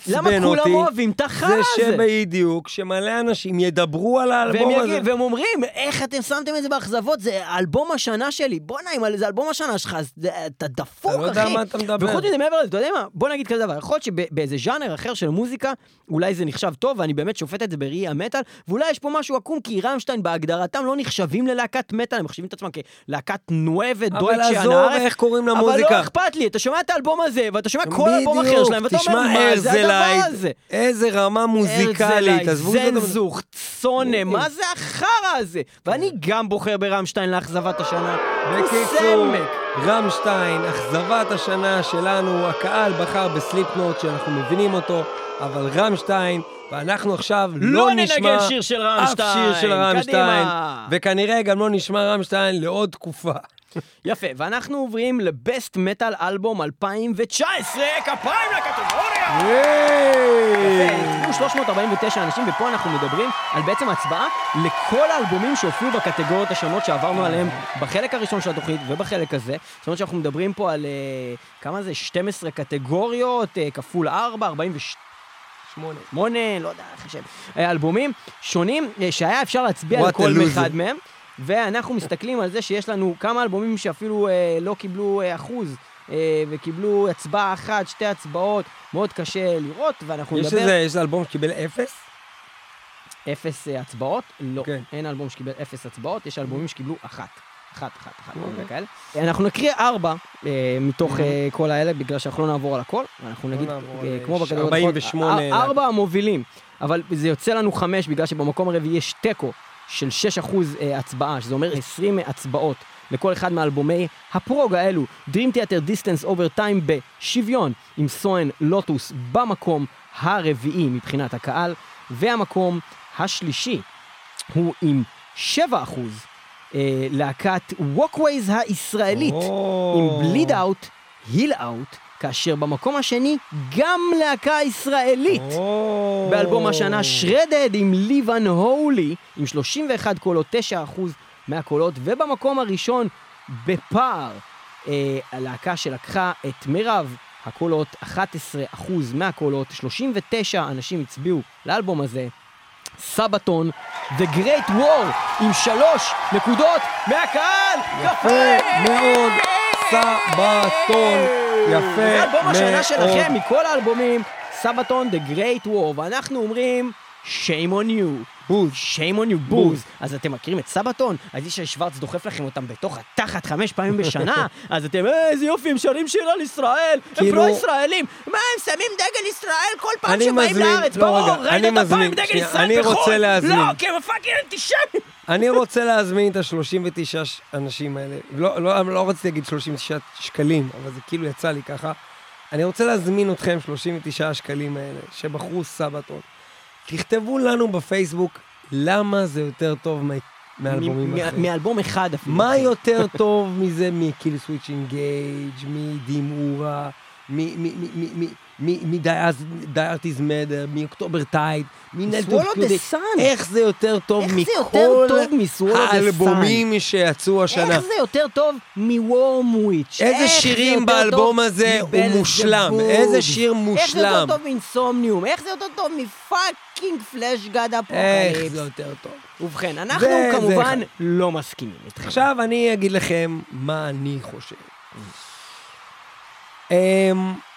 למה כולם אוהבים את החל הזה. זה שבדיוק, שמלא אנשים ידברו על האלבום הזה. והם אומרים, איך אתם שמתם את זה באכזבות, זה אלבום השנה שלי, בוא נעים, זה אלבום השנה שלך, אתה דפוק, אחי. וחוץ מזה מעבר לזה, אתה יודע מה? בוא נגיד כזה דבר, יכול להיות שבאיזה ז'אנר אחר של מוזיקה, אולי זה נחשב טוב, ואני באמת שופט את זה בראי המטל, ואולי יש פה משהו עקום, כי רמשטיין בהגדרתם לא נחשבים ללהקת מטל, הם מחשבים את עצמם כלהקת נואבת, דויטשה, הנארץ. אבל עזוב איך קוראים למוזיקה. אבל לא אכפת לי, אתה שומע את האלבום הזה, ואתה שומע כל אלבום אחר שלהם, ואתה אומר, מה זה הדבר הזה? איזה רמה מוזיקלית. זנזוך, צונה, מה זה החרא הזה? ואני גם בוחר ברמשטיין לאכזבת השנה. רמשטיין, אכזבת השנה שלנו, הקהל בחר בסליפנוט שאנחנו מבינים אותו, אבל רמשטיין, ואנחנו עכשיו לא, לא נשמע שיר של רמשטיין, אף שיר של רמשטיין, קדימה. וכנראה גם לא נשמע רמשטיין לעוד תקופה. יפה, ואנחנו עוברים לבסט מטל אלבום אלפיים תשע עשרה, כפיים לקטגוריה! יפה, שלוש מאות ארבעים ותשע אנשים, ופה אנחנו מדברים על בעצם הצבעה לכל האלבומים שהופיעו בקטגוריות השונות שעברנו עליהם בחלק הראשון של התוכנית ובחלק הזה. זאת אומרת שאנחנו מדברים פה על כמה זה? שתים עשרה קטגוריות, כפול ארבע, ארבעים ושתיים. שמונה. שמונה, לא יודע, חשב. אלבומים שונים שהיה אפשר להצביע על כל אחד מהם. ואנחנו מסתכלים על זה שיש לנו כמה אלבומים שאפילו אה, לא קיבלו אה, אחוז, אה, וקיבלו הצבעה אחת, שתי הצבעות, מאוד קשה לראות, ואנחנו יש נדבר... איזה, יש אלבום שקיבל אפס? אפס אה, הצבעות? לא. Okay. אין אלבום שקיבל אפס הצבעות, יש אלבומים שקיבלו אחת. אחת, אחת, אחת. Okay. אנחנו נקריא ארבע אה, מתוך אה, כל האלה, בגלל שאנחנו לא נעבור על הכל, ואנחנו נגיד, אה, כמו בקדרות... ארבעים ושמונה... ארבע המובילים, אבל זה יוצא לנו חמש, בגלל שבמקום הרביעי יש טקו, של שישה אחוז הצבעה, שזה אומר עשרים הצבעות לכל אחד מאלבומי הפרוג האלו. Dream Theater Distance Over Time בשוויון עם סואן לוטוס במקום הרביעי מבחינת הקהל, והמקום השלישי הוא עם שבעה אחוז להקת Walkways הישראלית עם Bleed Out, Heal Out, כאשר במקום השני גם להקה ישראלית. באלבום השנה Shredhead עם Live Unholy, עם שלושים ואחד קולות, תשעה אחוז מהקולות, ובמקום הראשון בפער, אה, הלהקה שלקחה את מירב הקולות, אחת עשרה אחוז מהקולות, שלושים ותשע אנשים הצביעו לאלבום הזה. סבתון, The Great War, עם שלוש נקודות מהקהל. יפה מאוד, סבתון. יפה. זה אלבום השנה שלכם, מכל האלבומים, סבתון, The Great War, ואנחנו אומרים, shame on you, בוז, shame on you, בוז. אז אתם מכירים את סבתון? אז איש השוורץ דוחף לכם אותם בתוך התחת חמש פעמים בשנה, אז אתם, איזה יופי, הם שרים שיר על ישראל, הם פרו-ישראלים, מה, הם שמים דגל ישראל כל פעם שבאים לארץ, ברור, ראית את הפעם דגל ישראל בחול, לא, כי הם פאקינג אנטישמים. אני רוצה להזמין את ה-שלושים ותשע אנשים האלה, לא, לא, לא רציתי להגיד שלושים ותשע שקלים, אבל זה כאילו יצא לי ככה, אני רוצה להזמין אתכם שלושים ותשע השקלים האלה, שבחרו סבתון, תכתבו לנו בפייסבוק, למה זה יותר טוב מאלבומים אחרים. מאלבום אחד אפילו. מה יותר טוב מזה מ-Killswitch Engage, מדימורה, מ-Thy Art Is Murder, מ-October Tide, מ-Swallow the Sun. איך זה יותר טוב מכל האלבומים שיצאו השנה? איך זה יותר טוב מ-Wormwitch? איזה שירים באלבום הזה הוא מושלם? איזה שיר מושלם? איך זה יותר טוב מ-Insomnium? איך זה יותר טוב מ-Fucking Fleshgod Apocalypse? איך זה יותר טוב? ובכן, אנחנו כמובן לא מסכימים. עכשיו אני אגיד לכם מה אני חושב.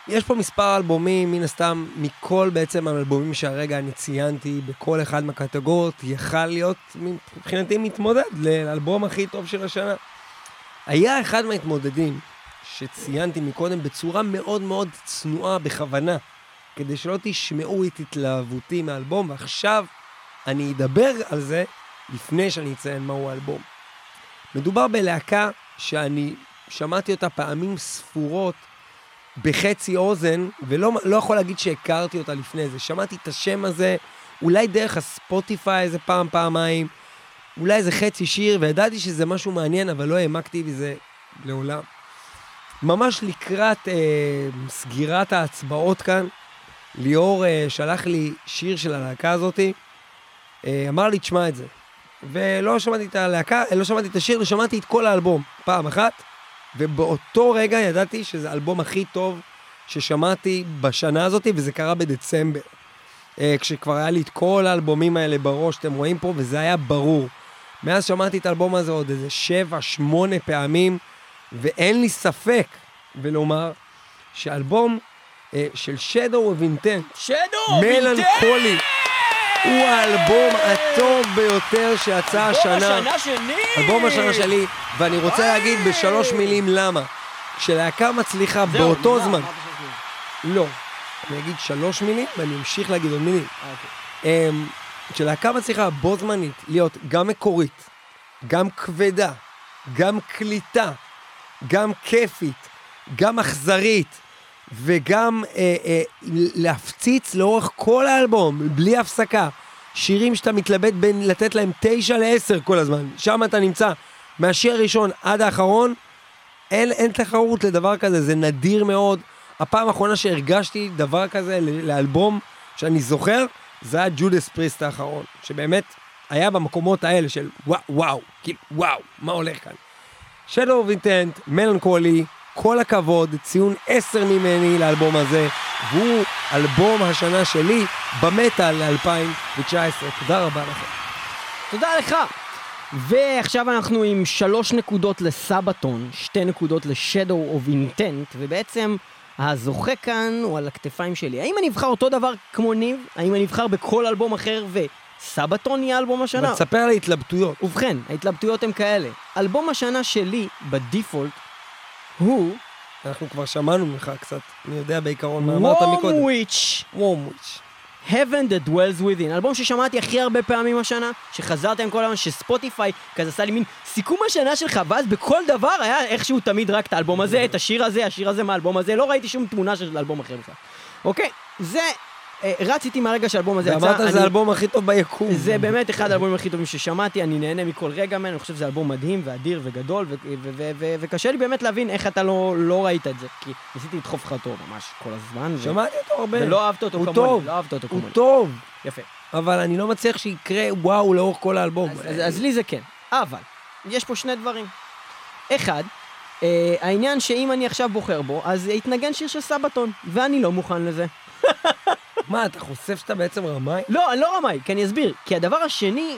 יש פה מספר אלבומים, מן הסתם, מכל בעצם האלבומים שהרגע אני ציינתי בכל אחד מהקטגוריות, יכל להיות מבחינתי מתמודד לאלבום הכי טוב של השנה. היה אחד מההתמודדים שציינתי מקודם בצורה מאוד מאוד צנועה בכוונה, כדי שלא תשמעו את התלהבותי מהאלבום, ועכשיו אני אדבר על זה לפני שאני אציין מהו האלבום. מדובר בלהקה שאני שמעתי אותה פעמים ספורות בחצי אוזן, ולא לא יכול להגיד שהכרתי אותה לפני זה. שמעתי את השם הזה, אולי דרך הספוטיפיי איזה פעם, פעמיים, אולי איזה חצי שיר, וידעתי שזה משהו מעניין, אבל לא העמקתי בזה לעולם. ממש לקראת אה, סגירת ההצבעות כאן, ליאור אה, שלח לי שיר של הלהקה הזאת, אה, אמר לי, תשמע את זה. ולא שמעתי את הלהקה, לא שמעתי את השיר, לא שמעתי את כל האלבום פעם אחת, ובאותו רגע ידעתי שזה האלבום הכי טוב ששמעתי בשנה הזאת, וזה קרה בדצמבר, כשכבר היה לי את כל האלבומים האלה בראש, שאתם רואים פה, וזה היה ברור. מאז שמעתי את האלבום הזה עוד איזה שבע, שמונה פעמים, ואין לי ספק, ולומר, שהאלבום של Shadow of Intent, Shadow of Intent, מלנכולי, הוא האלבום הטוב ביותר שיצא השנה. אלבום השנה שלי, ואני רוצה להגיד בשלוש מילים למה. כשלהקה מצליחה באותו זמן. לא, אני אגיד שלוש מילים, ואני אמשיך להגיד עוד מילים. כשלהקה מצליחה בו זמנית להיות גם מקורית, גם כבדה, גם קליטה, גם כיפית, גם אכזרית, וגם אה, אה, להפציץ לאורך כל האלבום, בלי הפסקה, שירים שאתה מתלבט בין לתת להם תשע לעשר כל הזמן, שם אתה נמצא, מהשיר הראשון עד האחרון, אין, אין תחרות לדבר כזה, זה נדיר מאוד. הפעם האחרונה שהרגשתי דבר כזה לאלבום שאני זוכר, זה היה ג'ודס פריסט האחרון, שבאמת היה במקומות האלה של וואו, וואו, כאילו וואו, מה הולך כאן? Shadow of Intent, מלנכולי, כל הכבוד, ציון עשר ממני לאלבום הזה, והוא אלבום השנה שלי במטל אלפיים תשע עשרה. תודה רבה לכם. תודה לך. ועכשיו אנחנו עם שלוש נקודות לסבתון, שתי נקודות לשדו אוף אינטנט, ובעצם הזוכה כאן הוא על הכתפיים שלי. האם אני אבחר אותו דבר כמו ניב? האם אני אבחר בכל אלבום אחר וסבתון יהיה אלבום השנה? ותספר על ההתלבטויות. ובכן, ההתלבטויות הן כאלה. אלבום השנה שלי בדיפולט הוא, אנחנו כבר שמענו ממך קצת, אני יודע בעיקרון מה אמרת מקודם. Wormwitch. Wormwitch. Heaven that dwells within. אלבום ששמעתי הכי הרבה פעמים השנה, שחזרתי עם כל הזמן, שספוטיפיי כזה עשה לי מין סיכום השנה שלך, ואז בכל דבר היה איכשהו תמיד רק את האלבום הזה, את השיר הזה, השיר הזה מהאלבום הזה, לא ראיתי שום תמונה של אלבום אחר לך. אוקיי, זה, רציתי מהרגע שהאלבום הזה יצא. אמרת, זה האלבום הכי טוב ביקום. זה באמת אחד האלבומים הכי טובים ששמעתי, אני נהנה מכל רגע מן, אני חושב שזה אלבום מדהים ואדיר וגדול, וקשה לי באמת להבין איך אתה לא ראית את זה, כי ניסיתי לדחוף לך אותו ממש כל הזמן. שמעתי אותו הרבה. ולא אהבת אותו כמוני, לא אהבת אותו כמוני. הוא טוב. יפה. אבל אני לא מצליח שיקרה וואו לאורך כל האלבום. אז לי זה כן. אבל, יש פה שני דברים. אחד, העניין שאם אני עכשיו בוחר בו, אז יתנגן שיר של סבתון, ואני לא מוכן לזה. מה, אתה חושף שאתה בעצם רמאי? לא, אני לא רמאי, כי אני אסביר. כי הדבר השני,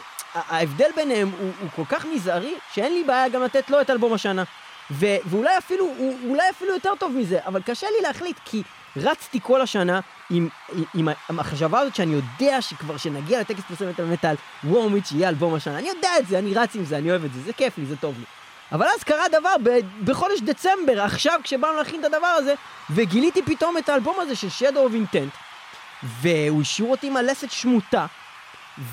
ההבדל ביניהם הוא, הוא כל כך מזערי, שאין לי בעיה גם לתת לו את אלבום השנה. ו- ואולי אפילו, הוא, אולי אפילו יותר טוב מזה, אבל קשה לי להחליט, כי רצתי כל השנה עם, עם, עם החשבה הזאת שאני יודע שכבר שנגיע לטקס פרסום מטל, Wormwitch יהיה אלבום השנה. אני יודע את זה, אני רץ עם זה, אני אוהב את זה, זה כיף לי, זה טוב לי. אבל אז קרה דבר ב- בחודש דצמבר, עכשיו כשבאנו להכין את הדבר הזה, וגיליתי פתאום את האלבום הזה של Shadow of Intent, והוא השאיר אותי עם הלסת שמוטה,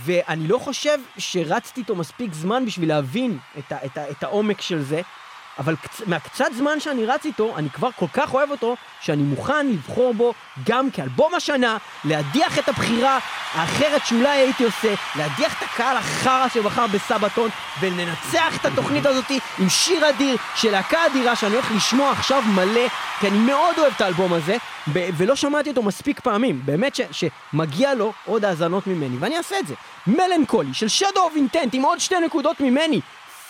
ואני לא חושב שרצתי איתו מספיק זמן בשביל להבין את, ה- את, ה- את העומק של זה, אבל קצ- מהקצת זמן שאני רץ איתו, אני כבר כל כך אוהב אותו, שאני מוכן לבחור בו גם כאלבום השנה, להדיח את הבחירה האחרת שאולי הייתי עושה, להדיח את הקהל החרא שבחר בסבתון, ולנצח את התוכנית הזאת עם שיר אדיר של להקה אדירה, שאני הולך לשמוע עכשיו מלא, כי אני מאוד אוהב את האלבום הזה, ב- ולא שמעתי אותו מספיק פעמים, באמת ש- שמגיע לו עוד האזנות ממני, ואני אעשה את זה. מלנכולי של Shadow of Intent עם עוד שתי נקודות ממני,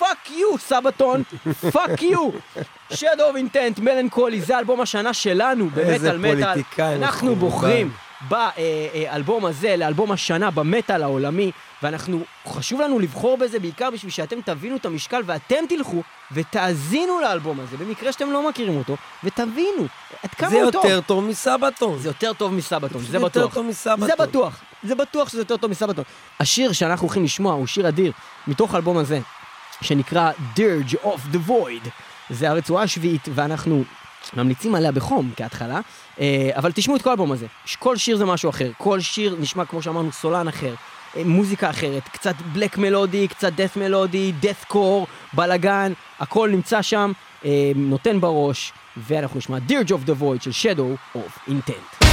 fuck you, סבתון, fuck you. Shadow of Intent, מלנכולי, זה אלבום השנה שלנו, באמת על מטל. אנחנו בוחרים באלבום הזה לאלבום השנה במטל העולמי, ואנחנו, חשוב לנו לבחור בזה בעיקר בשביל שאתם תבינו את המשקל, ואתם תלכו ותאזינו לאלבום הזה, במקרה שאתם לא מכירים אותו, ותבינו עד כמה הוא טוב. זה יותר טוב מסבתון. זה יותר טוב מסבתון, זה בטוח. זה בטוח, זה בטוח שזה יותר טוב מסבתון. השיר שאנחנו הולכים לשמוע הוא שיר אדיר, מתוך האלבום הזה, שנקרא Dirge of the Void. זה הרצועה השביעית, ואנחנו ממליצים עליה בחום כהתחלה, אבל תשמעו את כל האלבום הזה. כל שיר זה משהו אחר, כל שיר נשמע, כמו שאמרנו, סולן אחר, מוזיקה אחרת, קצת בלק מלודי, קצת דף מלודי, דף קור, בלגן, הכל נמצא שם, נותן בראש, ואנחנו נשמע Dirge of the Void של Shadow of Intent.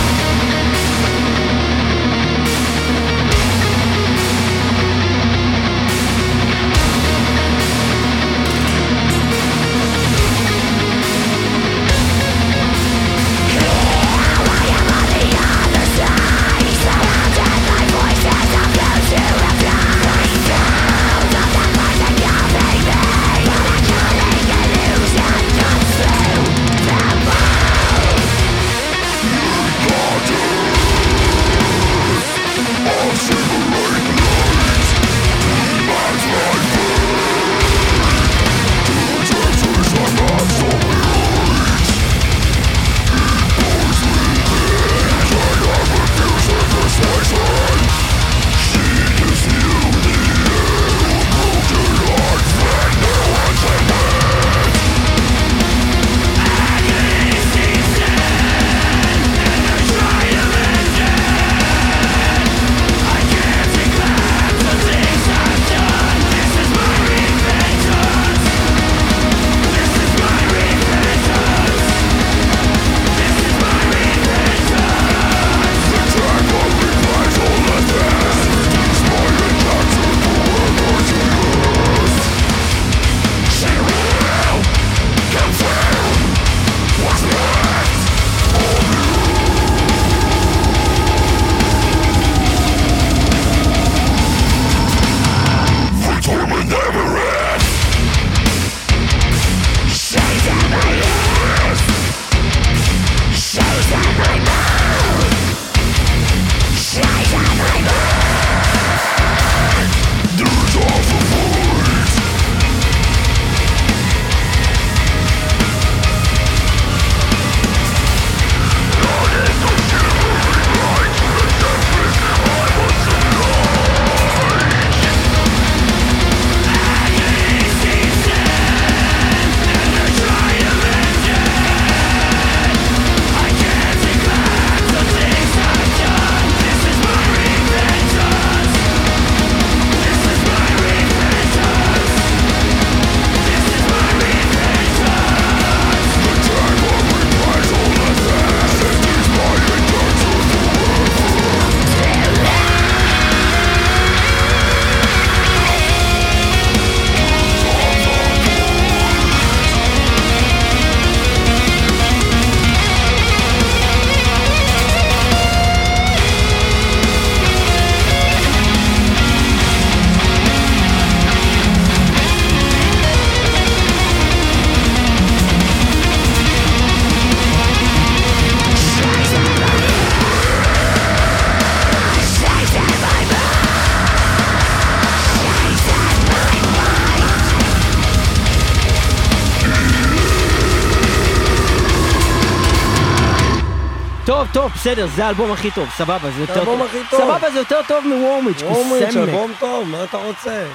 טוב, בסדר, זה האלבום הכי טוב, סבבה, זה יותר טוב. סבבה, זה יותר טוב מוורמוויץ', כי סמק. וורמוויץ', אלבום טוב, מה אתה רוצה?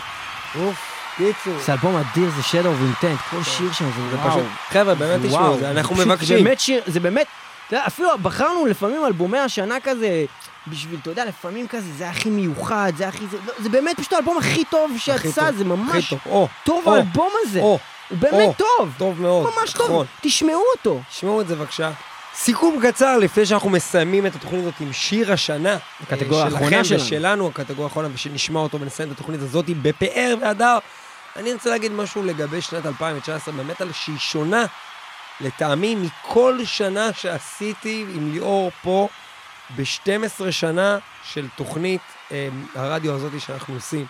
אוף, קיצור. זה אלבום אדיר, זה Shadow of Intent, כל שיר שם, זה פשוט... חבר'ה, באמת תשמעו, אנחנו מבקשים. זה באמת, אפילו בחרנו לפעמים אלבומי השנה כזה, בשביל, אתה יודע, לפעמים כזה, זה הכי מיוחד, זה הכי... זה באמת פשוט האלבום הכי טוב שיצא, זה ממש טוב האלבום הזה. הוא באמת טוב. טוב מאוד, נכון. תשמעו אותו. תשמעו את זה, בבקשה. סיכום קצר, לפני שאנחנו מסיימים את התוכנית הזאת עם שיר השנה. הקטגוריה האחרונה שלנו. שלנו, הקטגוריה האחרונה, ושנשמע אותו ונסיים את התוכנית הזאת בפאר והדר. אני רוצה להגיד משהו לגבי שנת אלפיים תשע עשרה, באמת על שהיא שונה לטעמי מכל שנה שעשיתי עם ליאור פה, ב-שתים עשרה שנה של תוכנית אה, הרדיו הזאת שאנחנו עושים.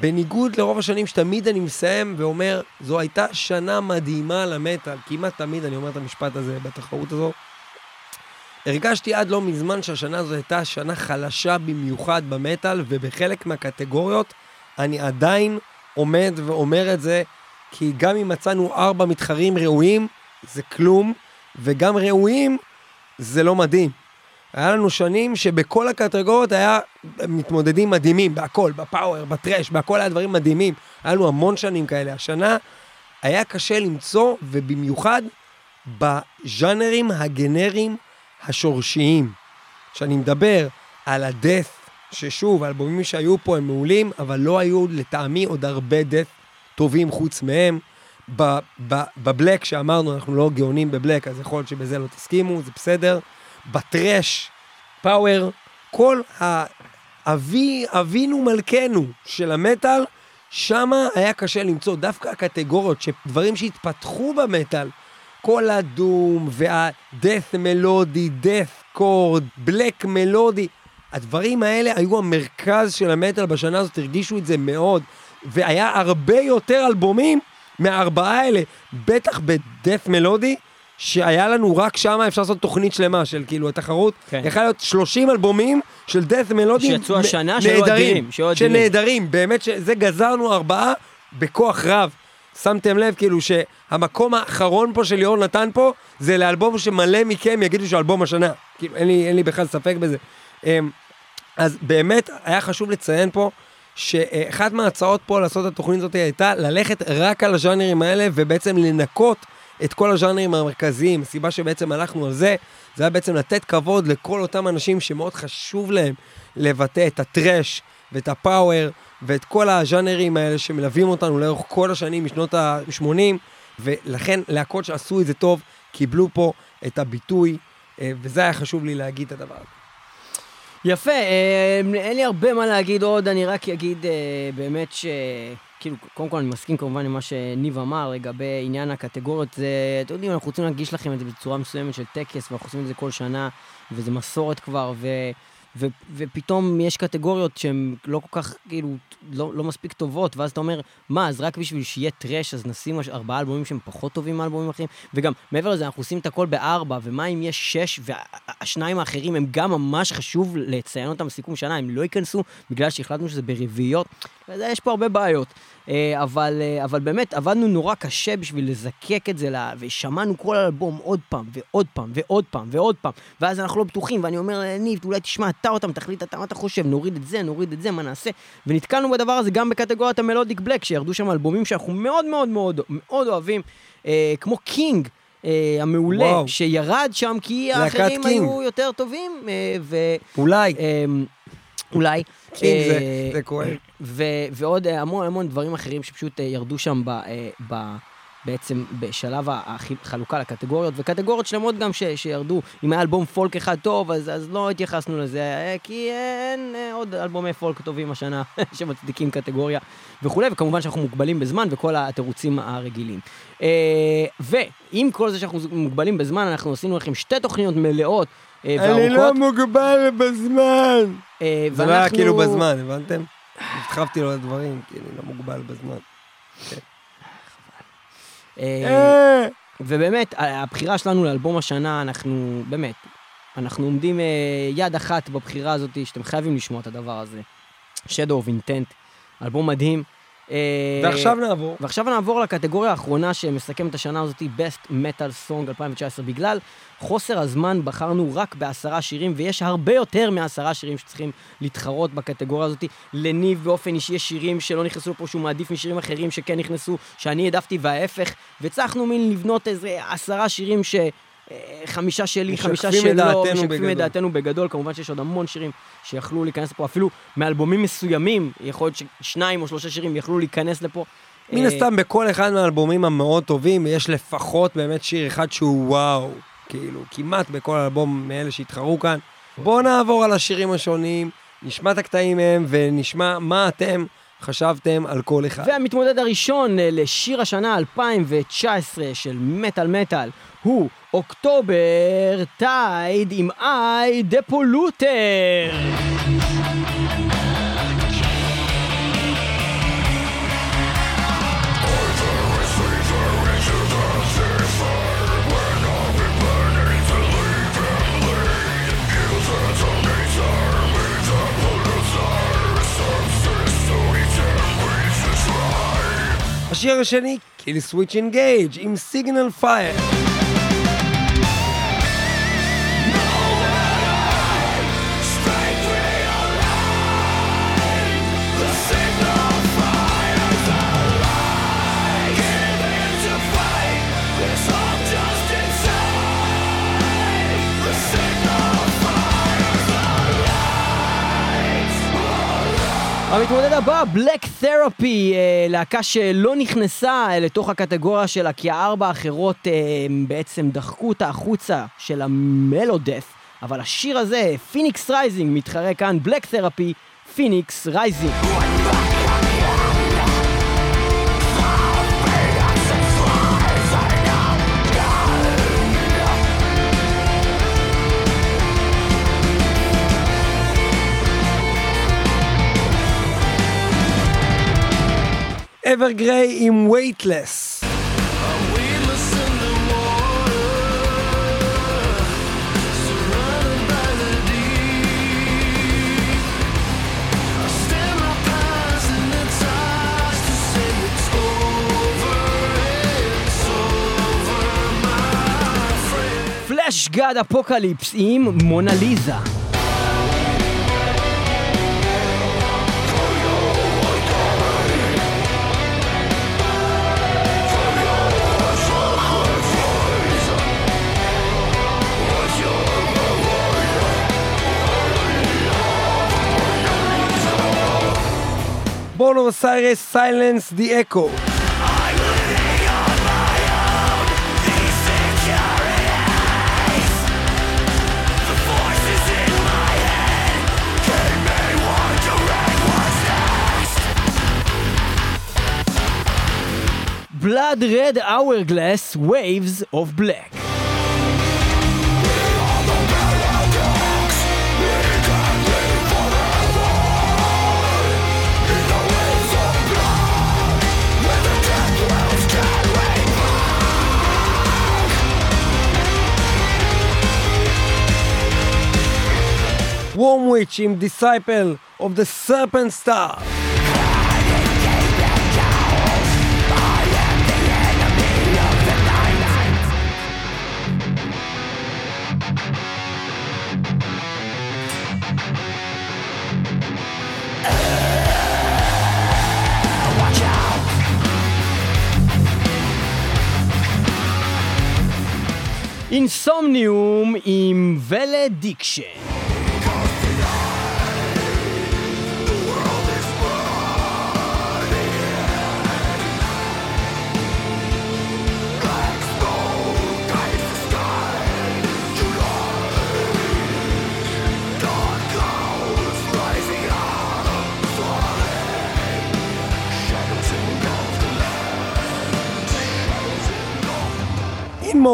בניגוד לרוב השנים שתמיד אני מסיים ואומר, זו הייתה שנה מדהימה למטל, כמעט תמיד אני אומר את המשפט הזה בתחרות הזו, הרגשתי עד לא מזמן שהשנה הזו הייתה שנה חלשה במיוחד במטל, ובחלק מהקטגוריות אני עדיין עומד ואומר את זה, כי גם אם מצאנו ארבע מתחרים ראויים, זה כלום, וגם ראויים זה לא מדהים. היה לנו שנים שבכל הקטגוריות היה מתמודדים מדהימים, בהכל, בפאוור, בטרש, בהכל היה דברים מדהימים. היה לנו המון שנים כאלה. השנה היה קשה למצוא, ובמיוחד בז'אנרים הגנרים השורשיים. שאני מדבר על הדף, ששוב, האלבומים שהיו פה הם מעולים, אבל לא היו לטעמי עוד הרבה דף טובים חוץ מהם. בבלק שאמרנו, אנחנו לא גאונים בבלק, אז יכול להיות שבזה לא תסכימו, זה בסדר. בטרש, פאוור, כל האבי, אבינו מלכנו של המטל, שמה היה קשה למצוא דווקא הקטגוריות, שדברים שהתפתחו במטל, כל הדום והדף מלודי, דף קורד, בלק מלודי, הדברים האלה היו המרכז של המטל בשנה הזאת, הרגישו את זה מאוד, והיה הרבה יותר אלבומים מהארבעה האלה, בטח בדף מלודי, שהיה לנו רק שם אפשר לעשות תוכנית שלמה של כאילו התחרות, כן. יכול להיות שלושים אלבומים של דאט מלודים שיצאו השנה נהדרים, שנהדרים, באמת שזה גזרנו ארבעה בכוח רב, שמתם לב כאילו שהמקום האחרון פה של ליאור נתן פה, זה לאלבום שמלא מכם יגידו שאלבום השנה, כאילו אין לי, אין לי בכלל ספק בזה, אז באמת היה חשוב לציין פה, שאחת מההצעות פה לעשות את התוכנית הזאת הייתה ללכת רק על הז'אנרים האלה, ובעצם לנקות את כל הז'אנרים המרכזיים. הסיבה שבעצם הלכנו על זה, זה היה בעצם לתת כבוד לכל אותם אנשים שמאוד חשוב להם לבטא את הטרש ואת הפאוור ואת כל הז'אנרים האלה שמלווים אותנו לאורך כל השנים משנות ה-שמונים, ולכן להקות שעשו את זה טוב קיבלו פה את הביטוי, וזה היה חשוב לי להגיד את הדבר. יפה, אין לי הרבה מה להגיד עוד, אני רק אגיד באמת ש... כאילו, קודם כל אני מסכים כמובן למה שניב אמר לגבי עניין הקטגוריות, זה, אתם יודעים, אנחנו רוצים להגיש לכם את זה בצורה מסוימת של טקס, ואנחנו עושים את זה כל שנה, וזה מסורת כבר, ו, ו, ופתאום יש קטגוריות שהן לא כל כך, כאילו, לא, לא מספיק טובות, ואז אתה אומר, מה, אז רק בשביל שיהיה טרש, אז נשים ארבעה אלבומים שהם פחות טובים מאלבומים אחרים, וגם, מעבר לזה, אנחנו עושים את הכל בארבע, ומה אם יש שש, והשניים האחרים הם גם ממש חשוב לציין אותם סיכום שנה, הם לא ייכנסו, בגלל שהחלטנו שזה ברביעיות, אז יש פה הרבה בעיות. אבל, אבל באמת עבדנו נורא קשה בשביל לזקק את זה, ושמענו כל אלבום עוד פעם, ועוד פעם, ועוד פעם, ועוד פעם, ואז אנחנו לא בטוחים, ואני אומר, ניב, אולי תשמע, אתה אותם, תחליט, אתה, מה אתה חושב, נוריד את זה, נוריד את זה, מה נעשה? ונתקלנו בדבר הזה גם בקטגוריית המלודיק בלק, שירדו שם אלבומים שאנחנו מאוד, מאוד, מאוד, מאוד אוהבים, כמו קינג, המעולה, שירד שם, כי האחרים היו יותר טובים, ו... אולי. אולי. קינג זה, זה כואב. ועוד המון המון דברים אחרים שפשוט ירדו שם בעצם בשלב החלוקה לקטגוריות, וקטגוריות שלמות גם שירדו. אם היה אלבום פולק אחד טוב, אז לא התייחסנו לזה, כי אין עוד אלבומי פולק טובים השנה שמצדיקים קטגוריה וכו', וכמובן שאנחנו מוגבלים בזמן וכל התירוצים הרגילים. ועם כל זה שאנחנו מוגבלים בזמן, אנחנו עשינו לכם שתי תוכניות מלאות, אני לא מוגבל בזמן. זה לא היה כאילו בזמן, הבנתם? התחפתי לו לדברים, כי אני לא מוגבל בזמן. ובאמת, הבחירה שלנו לאלבום השנה, אנחנו, באמת, אנחנו עומדים יד אחת בבחירה הזאת, שאתם חייבים לשמוע את הדבר הזה. Shadow of Intent, אלבום מדהים. ועכשיו נעבור. ועכשיו נעבור לקטגוריה האחרונה שמסכם את השנה הזאת, Best Metal Song אלפיים תשע עשרה. בגלל חוסר הזמן בחרנו רק בעשרה שירים, ויש הרבה יותר מעשרה שירים שצריכים להתחרות בקטגוריה הזאת. לניב באופן אישי יש שירים שלא נכנסו לפה, שהוא מעדיף משירים אחרים שכן נכנסו, שאני העדפתי וההפך, וצריכנו מין לבנות איזה עשרה שירים ש... חמישה שלי, חמישה שלו, משקפים את דעתנו בגדול. כמובן שיש עוד המון שירים שיכלו להיכנס לפה, אפילו מאלבומים מסוימים, יכול להיות ששניים או שלושה שירים יכלו להיכנס לפה. מן הסתם, בכל אחד מהאלבומים המאוד טובים, יש לפחות באמת שיר אחד שהוא וואו, כאילו, כמעט בכל אלבום מאלה שהתחרו כאן. בואו נעבור על השירים השונים, נשמע את הקטעים מהם, ונשמע מה אתם חשבתם על כל אחד. והמתמודד הראשון לשיר השנה אלפיים תשע עשרה של מטל מטל, הוא אוקטובר טייד עם איי דה פולוטר. השיר השני, Killswitch Engage עם Signal Fire. המתמודד הבא, Black Therapy, להקה שלא נכנסה לתוך הקטגוריה שלה, כי הארבע האחרות בעצם דחקו אותה החוצה של המלודף, אבל השיר הזה, Phoenix Rising, מתחרה כאן, Black Therapy, Phoenix Rising. Evergray עם Weightless. Fleshgod Apocalypse עם מונליזה. Born of Osiris, Silence the Echo. Blood Red Hourglass, Waves of Black. Wormwitch in Disciple of the Serpent Star. Insomnium in Valediction.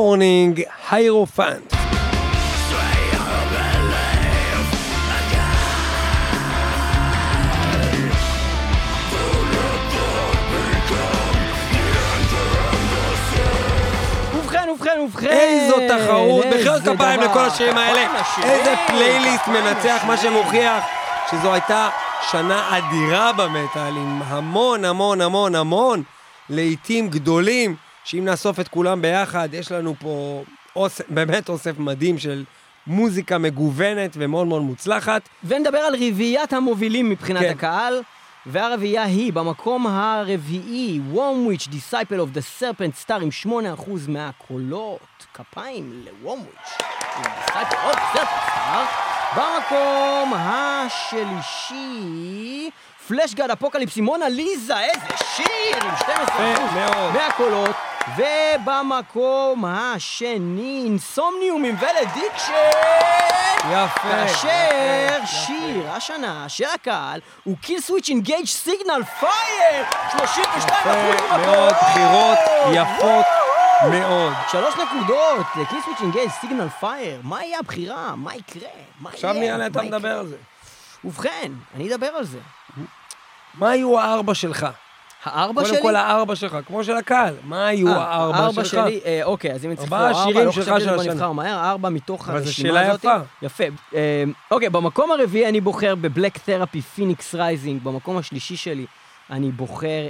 Morning, Hierophant. ובכן, ובכן, ובכן. איזו תחרות, בחירות כפיים לכל השירים האלה. איזה פלייליסט מנצח, מה שמוכיח שזו הייתה שנה אדירה במטאל, עם המון, המון, המון, המון לעיתים גדולים. שאם נאסוף את כולם ביחד, יש לנו פה אוס, באמת אוסף מדהים של מוזיקה מגוונת ומאוד מאוד מוצלחת. ונדבר על רביעיית המובילים מבחינת כן. הקהל, והרביעייה היא במקום הרביעי, Wormwitch, Disciple of the Serpent Star, עם שמונה אחוז מהקולות, כפיים ל-Wormwitch, עם Disciple of the Serpent Star. במקום השלישי... Fleshgod Apocalypse, מונה ליזה, איזה שיר, עם שתים עשרה אחוז מהקולות, ובמקום השני, אינסומניום עם ולדיקשן, יפה, כאשר שיר השנה של הקהל הוא Killswitch Engage Signal Fire, שלושים ושתיים אחוז מאוד בחירות יפות מאוד. שלוש נקודות, Killswitch Engage Signal Fire, מה יהיה הבחירה, מה יקרה, מה יהיה, עכשיו נראה לי אתה מדבר על זה. ובכן, אני אדבר על זה. מה היו הארבע שלך? הארבע שלי? קודם כל הארבע שלך, כמו של הקהל. מה היו הארבע שלך? הארבע שלי, אוקיי, אז אם נצטרכו ארבע, לא חושב שזה כבר נבחר מהר, ארבע מתוך הרשימה הזאת. אבל זו שאלה יפה. יפה. אוקיי, במקום הרביעי אני בוחר בבלק תרפי, פיניקס רייזינג, במקום השלישי שלי, אני בוחר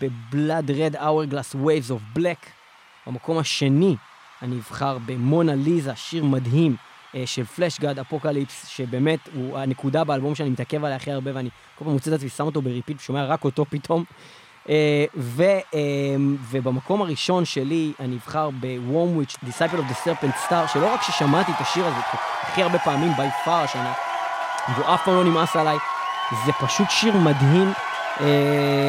בבלאד רד אאורגלס ווייבס אוף בלק. במקום השני אני אבחר במונה ליזה, שיר מדהים של פלשגד אפוקליפס, שבאמת הוא הנקודה באלבום שאני מתעכב עליה הכי הרבה, ואני כל פעם מוצא את עצמי, שם אותו בריפיט, שומע רק אותו פתאום. ו, ובמקום הראשון שלי אני אבחר ב-Wormwitch, Disciple of the Serpent Star, שלא רק ששמעתי את השיר הזה הכי הרבה פעמים by far השנה, והוא אף פעם לא נמאס עליי, זה פשוט שיר מדהים,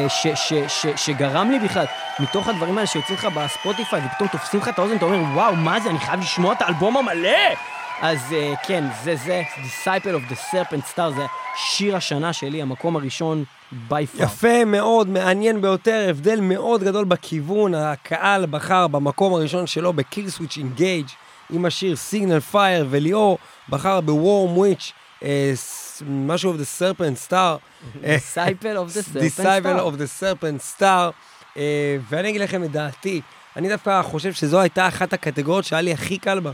ש, ש, ש, שגרם לי בכלל, מתוך הדברים האלה שיוצאים לך בספוטיפיי, ופתאום תופסים לך את האוזן, אתה אומר, וואו, מה זה? אני חייב לשמוע את האלבום המלא! אז כן, זה זה, Disciple of the Serpent Star, זה שיר השנה שלי, המקום הראשון, by far. יפה מאוד, מעניין ביותר, הבדל מאוד גדול בכיוון, הקהל בחר במקום הראשון שלו, ב-Killswitch Engage, עם השיר Signal Fire, וליאור בחר ב-Wormwitch, משהו of the Serpent Star, Disciple of the Serpent Disciple Star. of the Serpent Star, uh, ואני אגיד לכם את דעתי, אני דווקא חושב שזו הייתה אחת הקטגוריות שהיה לי הכי קל בה,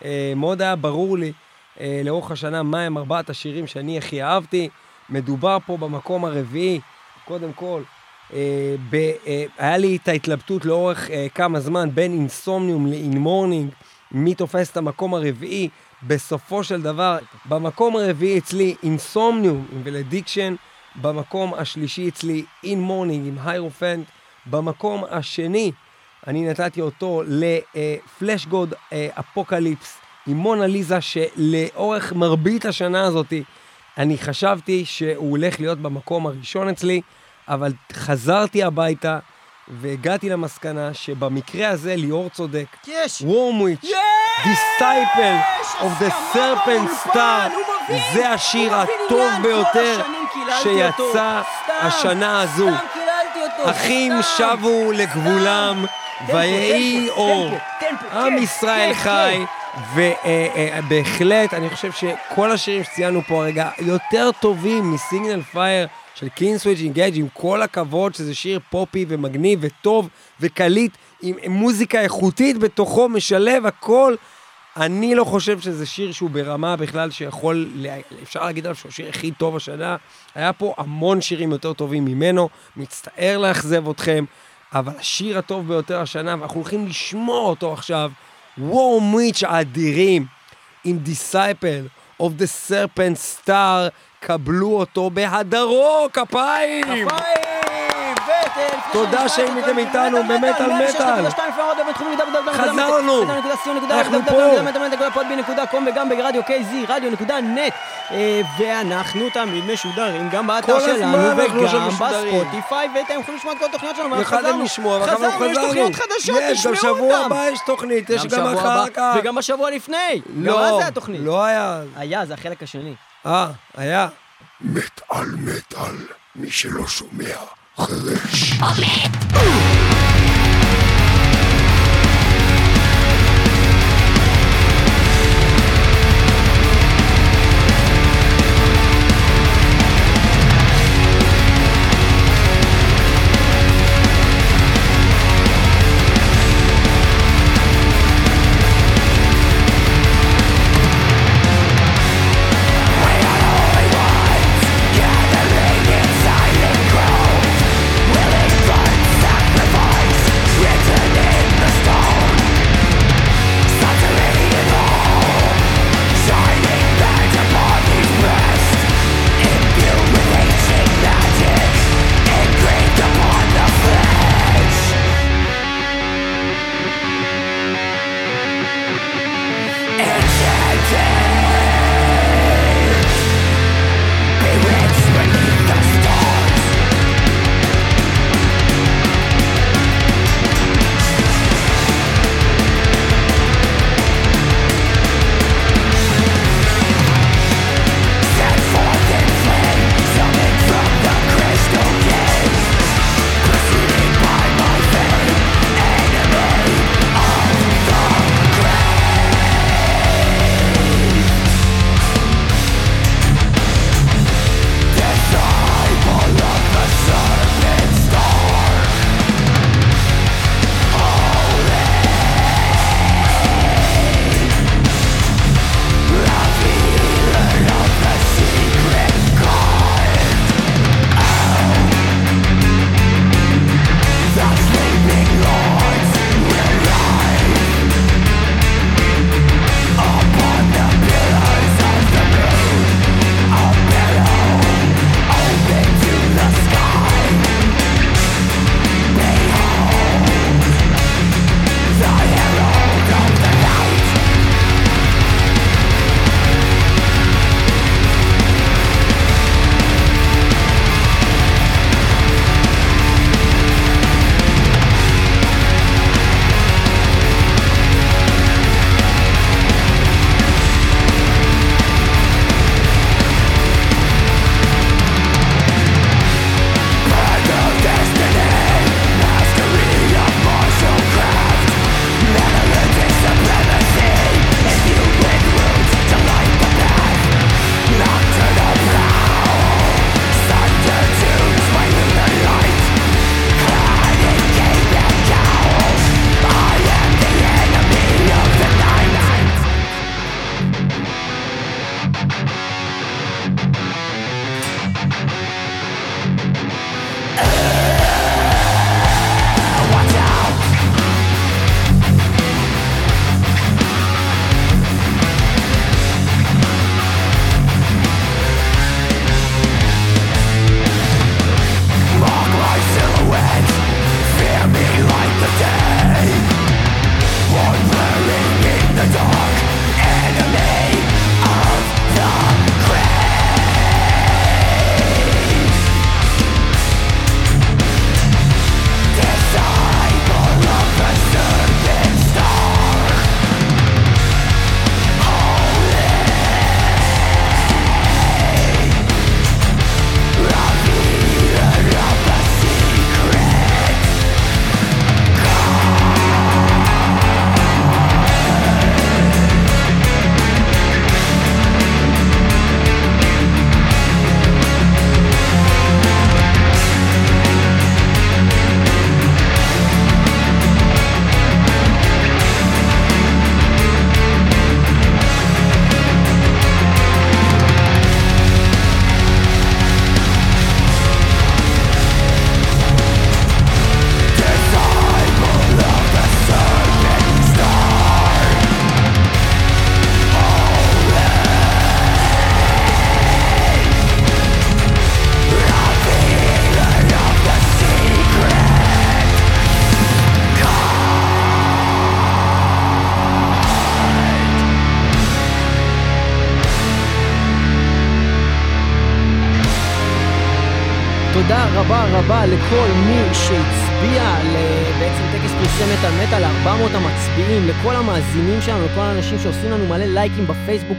uh, מאוד היה ברור לי uh, לאורך השנה מה הם ארבעת השירים שאני הכי אהבתי, מדובר פה במקום הרביעי, קודם כל, uh, ב, uh, היה לי את ההתלבטות לאורך uh, כמה זמן, בין Insomnium ל-In Morning, מי תופס את המקום הרביעי, בסופו של דבר, במקום הרביעי אצלי, אינסומניום עם ולדיקשן, במקום השלישי אצלי, אין מורנינג עם היירופנט, במקום השני, אני נתתי אותו לפלשגוד אפוקליפס, עם מונה ליזה, שלאורך מרבית השנה הזאת, אני חשבתי שהוא הולך להיות במקום הראשון אצלי, אבל חזרתי הביתה, והגעתי למסקנה שבמקרה הזה ליאור צודק. יש! Wormwitch, Disciple of the Serpent Star, זה השיר הטוב ביותר שיצא השנה הזו. אחים שבו לגבולם, ויהי אור. עם ישראל חי, ובהחלט אני חושב שכל השירים שציינו פה הרגע יותר טובים מסיגנל פייר, של Killswitch Engage, עם כל הכבוד שזה שיר פופי ומגניב וטוב וקליט, עם מוזיקה איכותית בתוכו, משלב הכל. אני לא חושב שזה שיר שהוא ברמה בכלל שיכול, אפשר להגיד עליו שהוא השיר הכי טוב השנה. היה פה המון שירים יותר טובים ממנו, מצטער להחזב אתכם, אבל השיר הטוב ביותר השנה, ואנחנו הולכים לשמוע אותו עכשיו, Wormwitch האדירים, עם Disciple of the Serpent Star, קבלו אותו בהדרו, כפיים! כפיים! בטל! תודה שהייתם איתנו, באמת על מטל! חזרנו! אנחנו פה! וגם ברדיו קי-זי, רדיו נקודה נט, ואנחנו תמיד משודרים, גם באתר שלנו וגם בספוטיפיי, ואתם יכולים לשמוע את כל התוכניות שלנו, וחזרנו! חזרנו, יש תוכניות חדשות, יש, גם שבוע הבא יש תוכנית, יש גם אחר כך! וגם בשבוע לפני! לא, לא היה! היה, זה החלק השני. אה, היה. מת על מטל, מי שלא שומע, חרש. עומד. תודה רבה רבה לכל מי שהצביע בעצם טקס פרסמת המטל, ארבע מאות המצביעים, לכל המאזינים שלנו, לכל האנשים שעושים לנו מלא לייקים בפייסבוק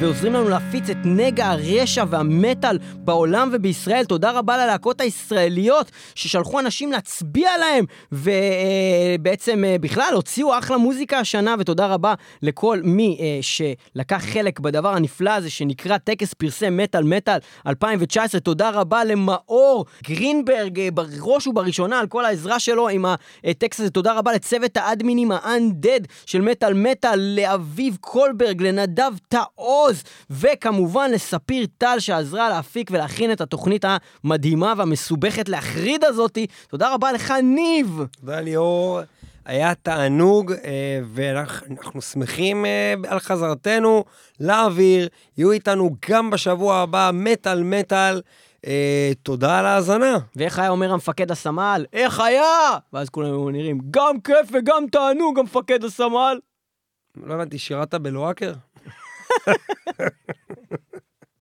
ועוזרים לנו להפיץ את נגע הרשע והמטל בעולם ובישראל. תודה רבה ללהקות הישראליות ששלחו אנשים להצביע להם ובעצם בכלל הוציאו אחלה מוזיקה השנה, ותודה רבה לכל מי שלקח חלק בדבר הנפלא הזה שנקרא טקס פרסי מטל מטל אלפיים תשע עשרה. תודה רבה למאור גרינברג בראש ובראשונה על כל העזרה שלו עם הטקס הזה. תודה רבה לצוות האדמינים האנדד של מטל מטל, לאביב קולברג, לנדב טאו וכמובן לספיר טל שעזרה להפיק ולהכין את התוכנית המדהימה והמסובכת להחריד הזאת. תודה רבה לך ניב. תודה ליאור, היה תענוג, ואנחנו שמחים על חזרתנו לאוויר. יהיו איתנו גם בשבוע הבא מטל מטל. תודה על ההזנה. ואיך היה אומר המפקד הסמל? איך היה? ואז כולם נראים גם כיף וגם תענוג המפקד הסמל. לא הבנתי, שירת בלואקר? Ha ha ha ha.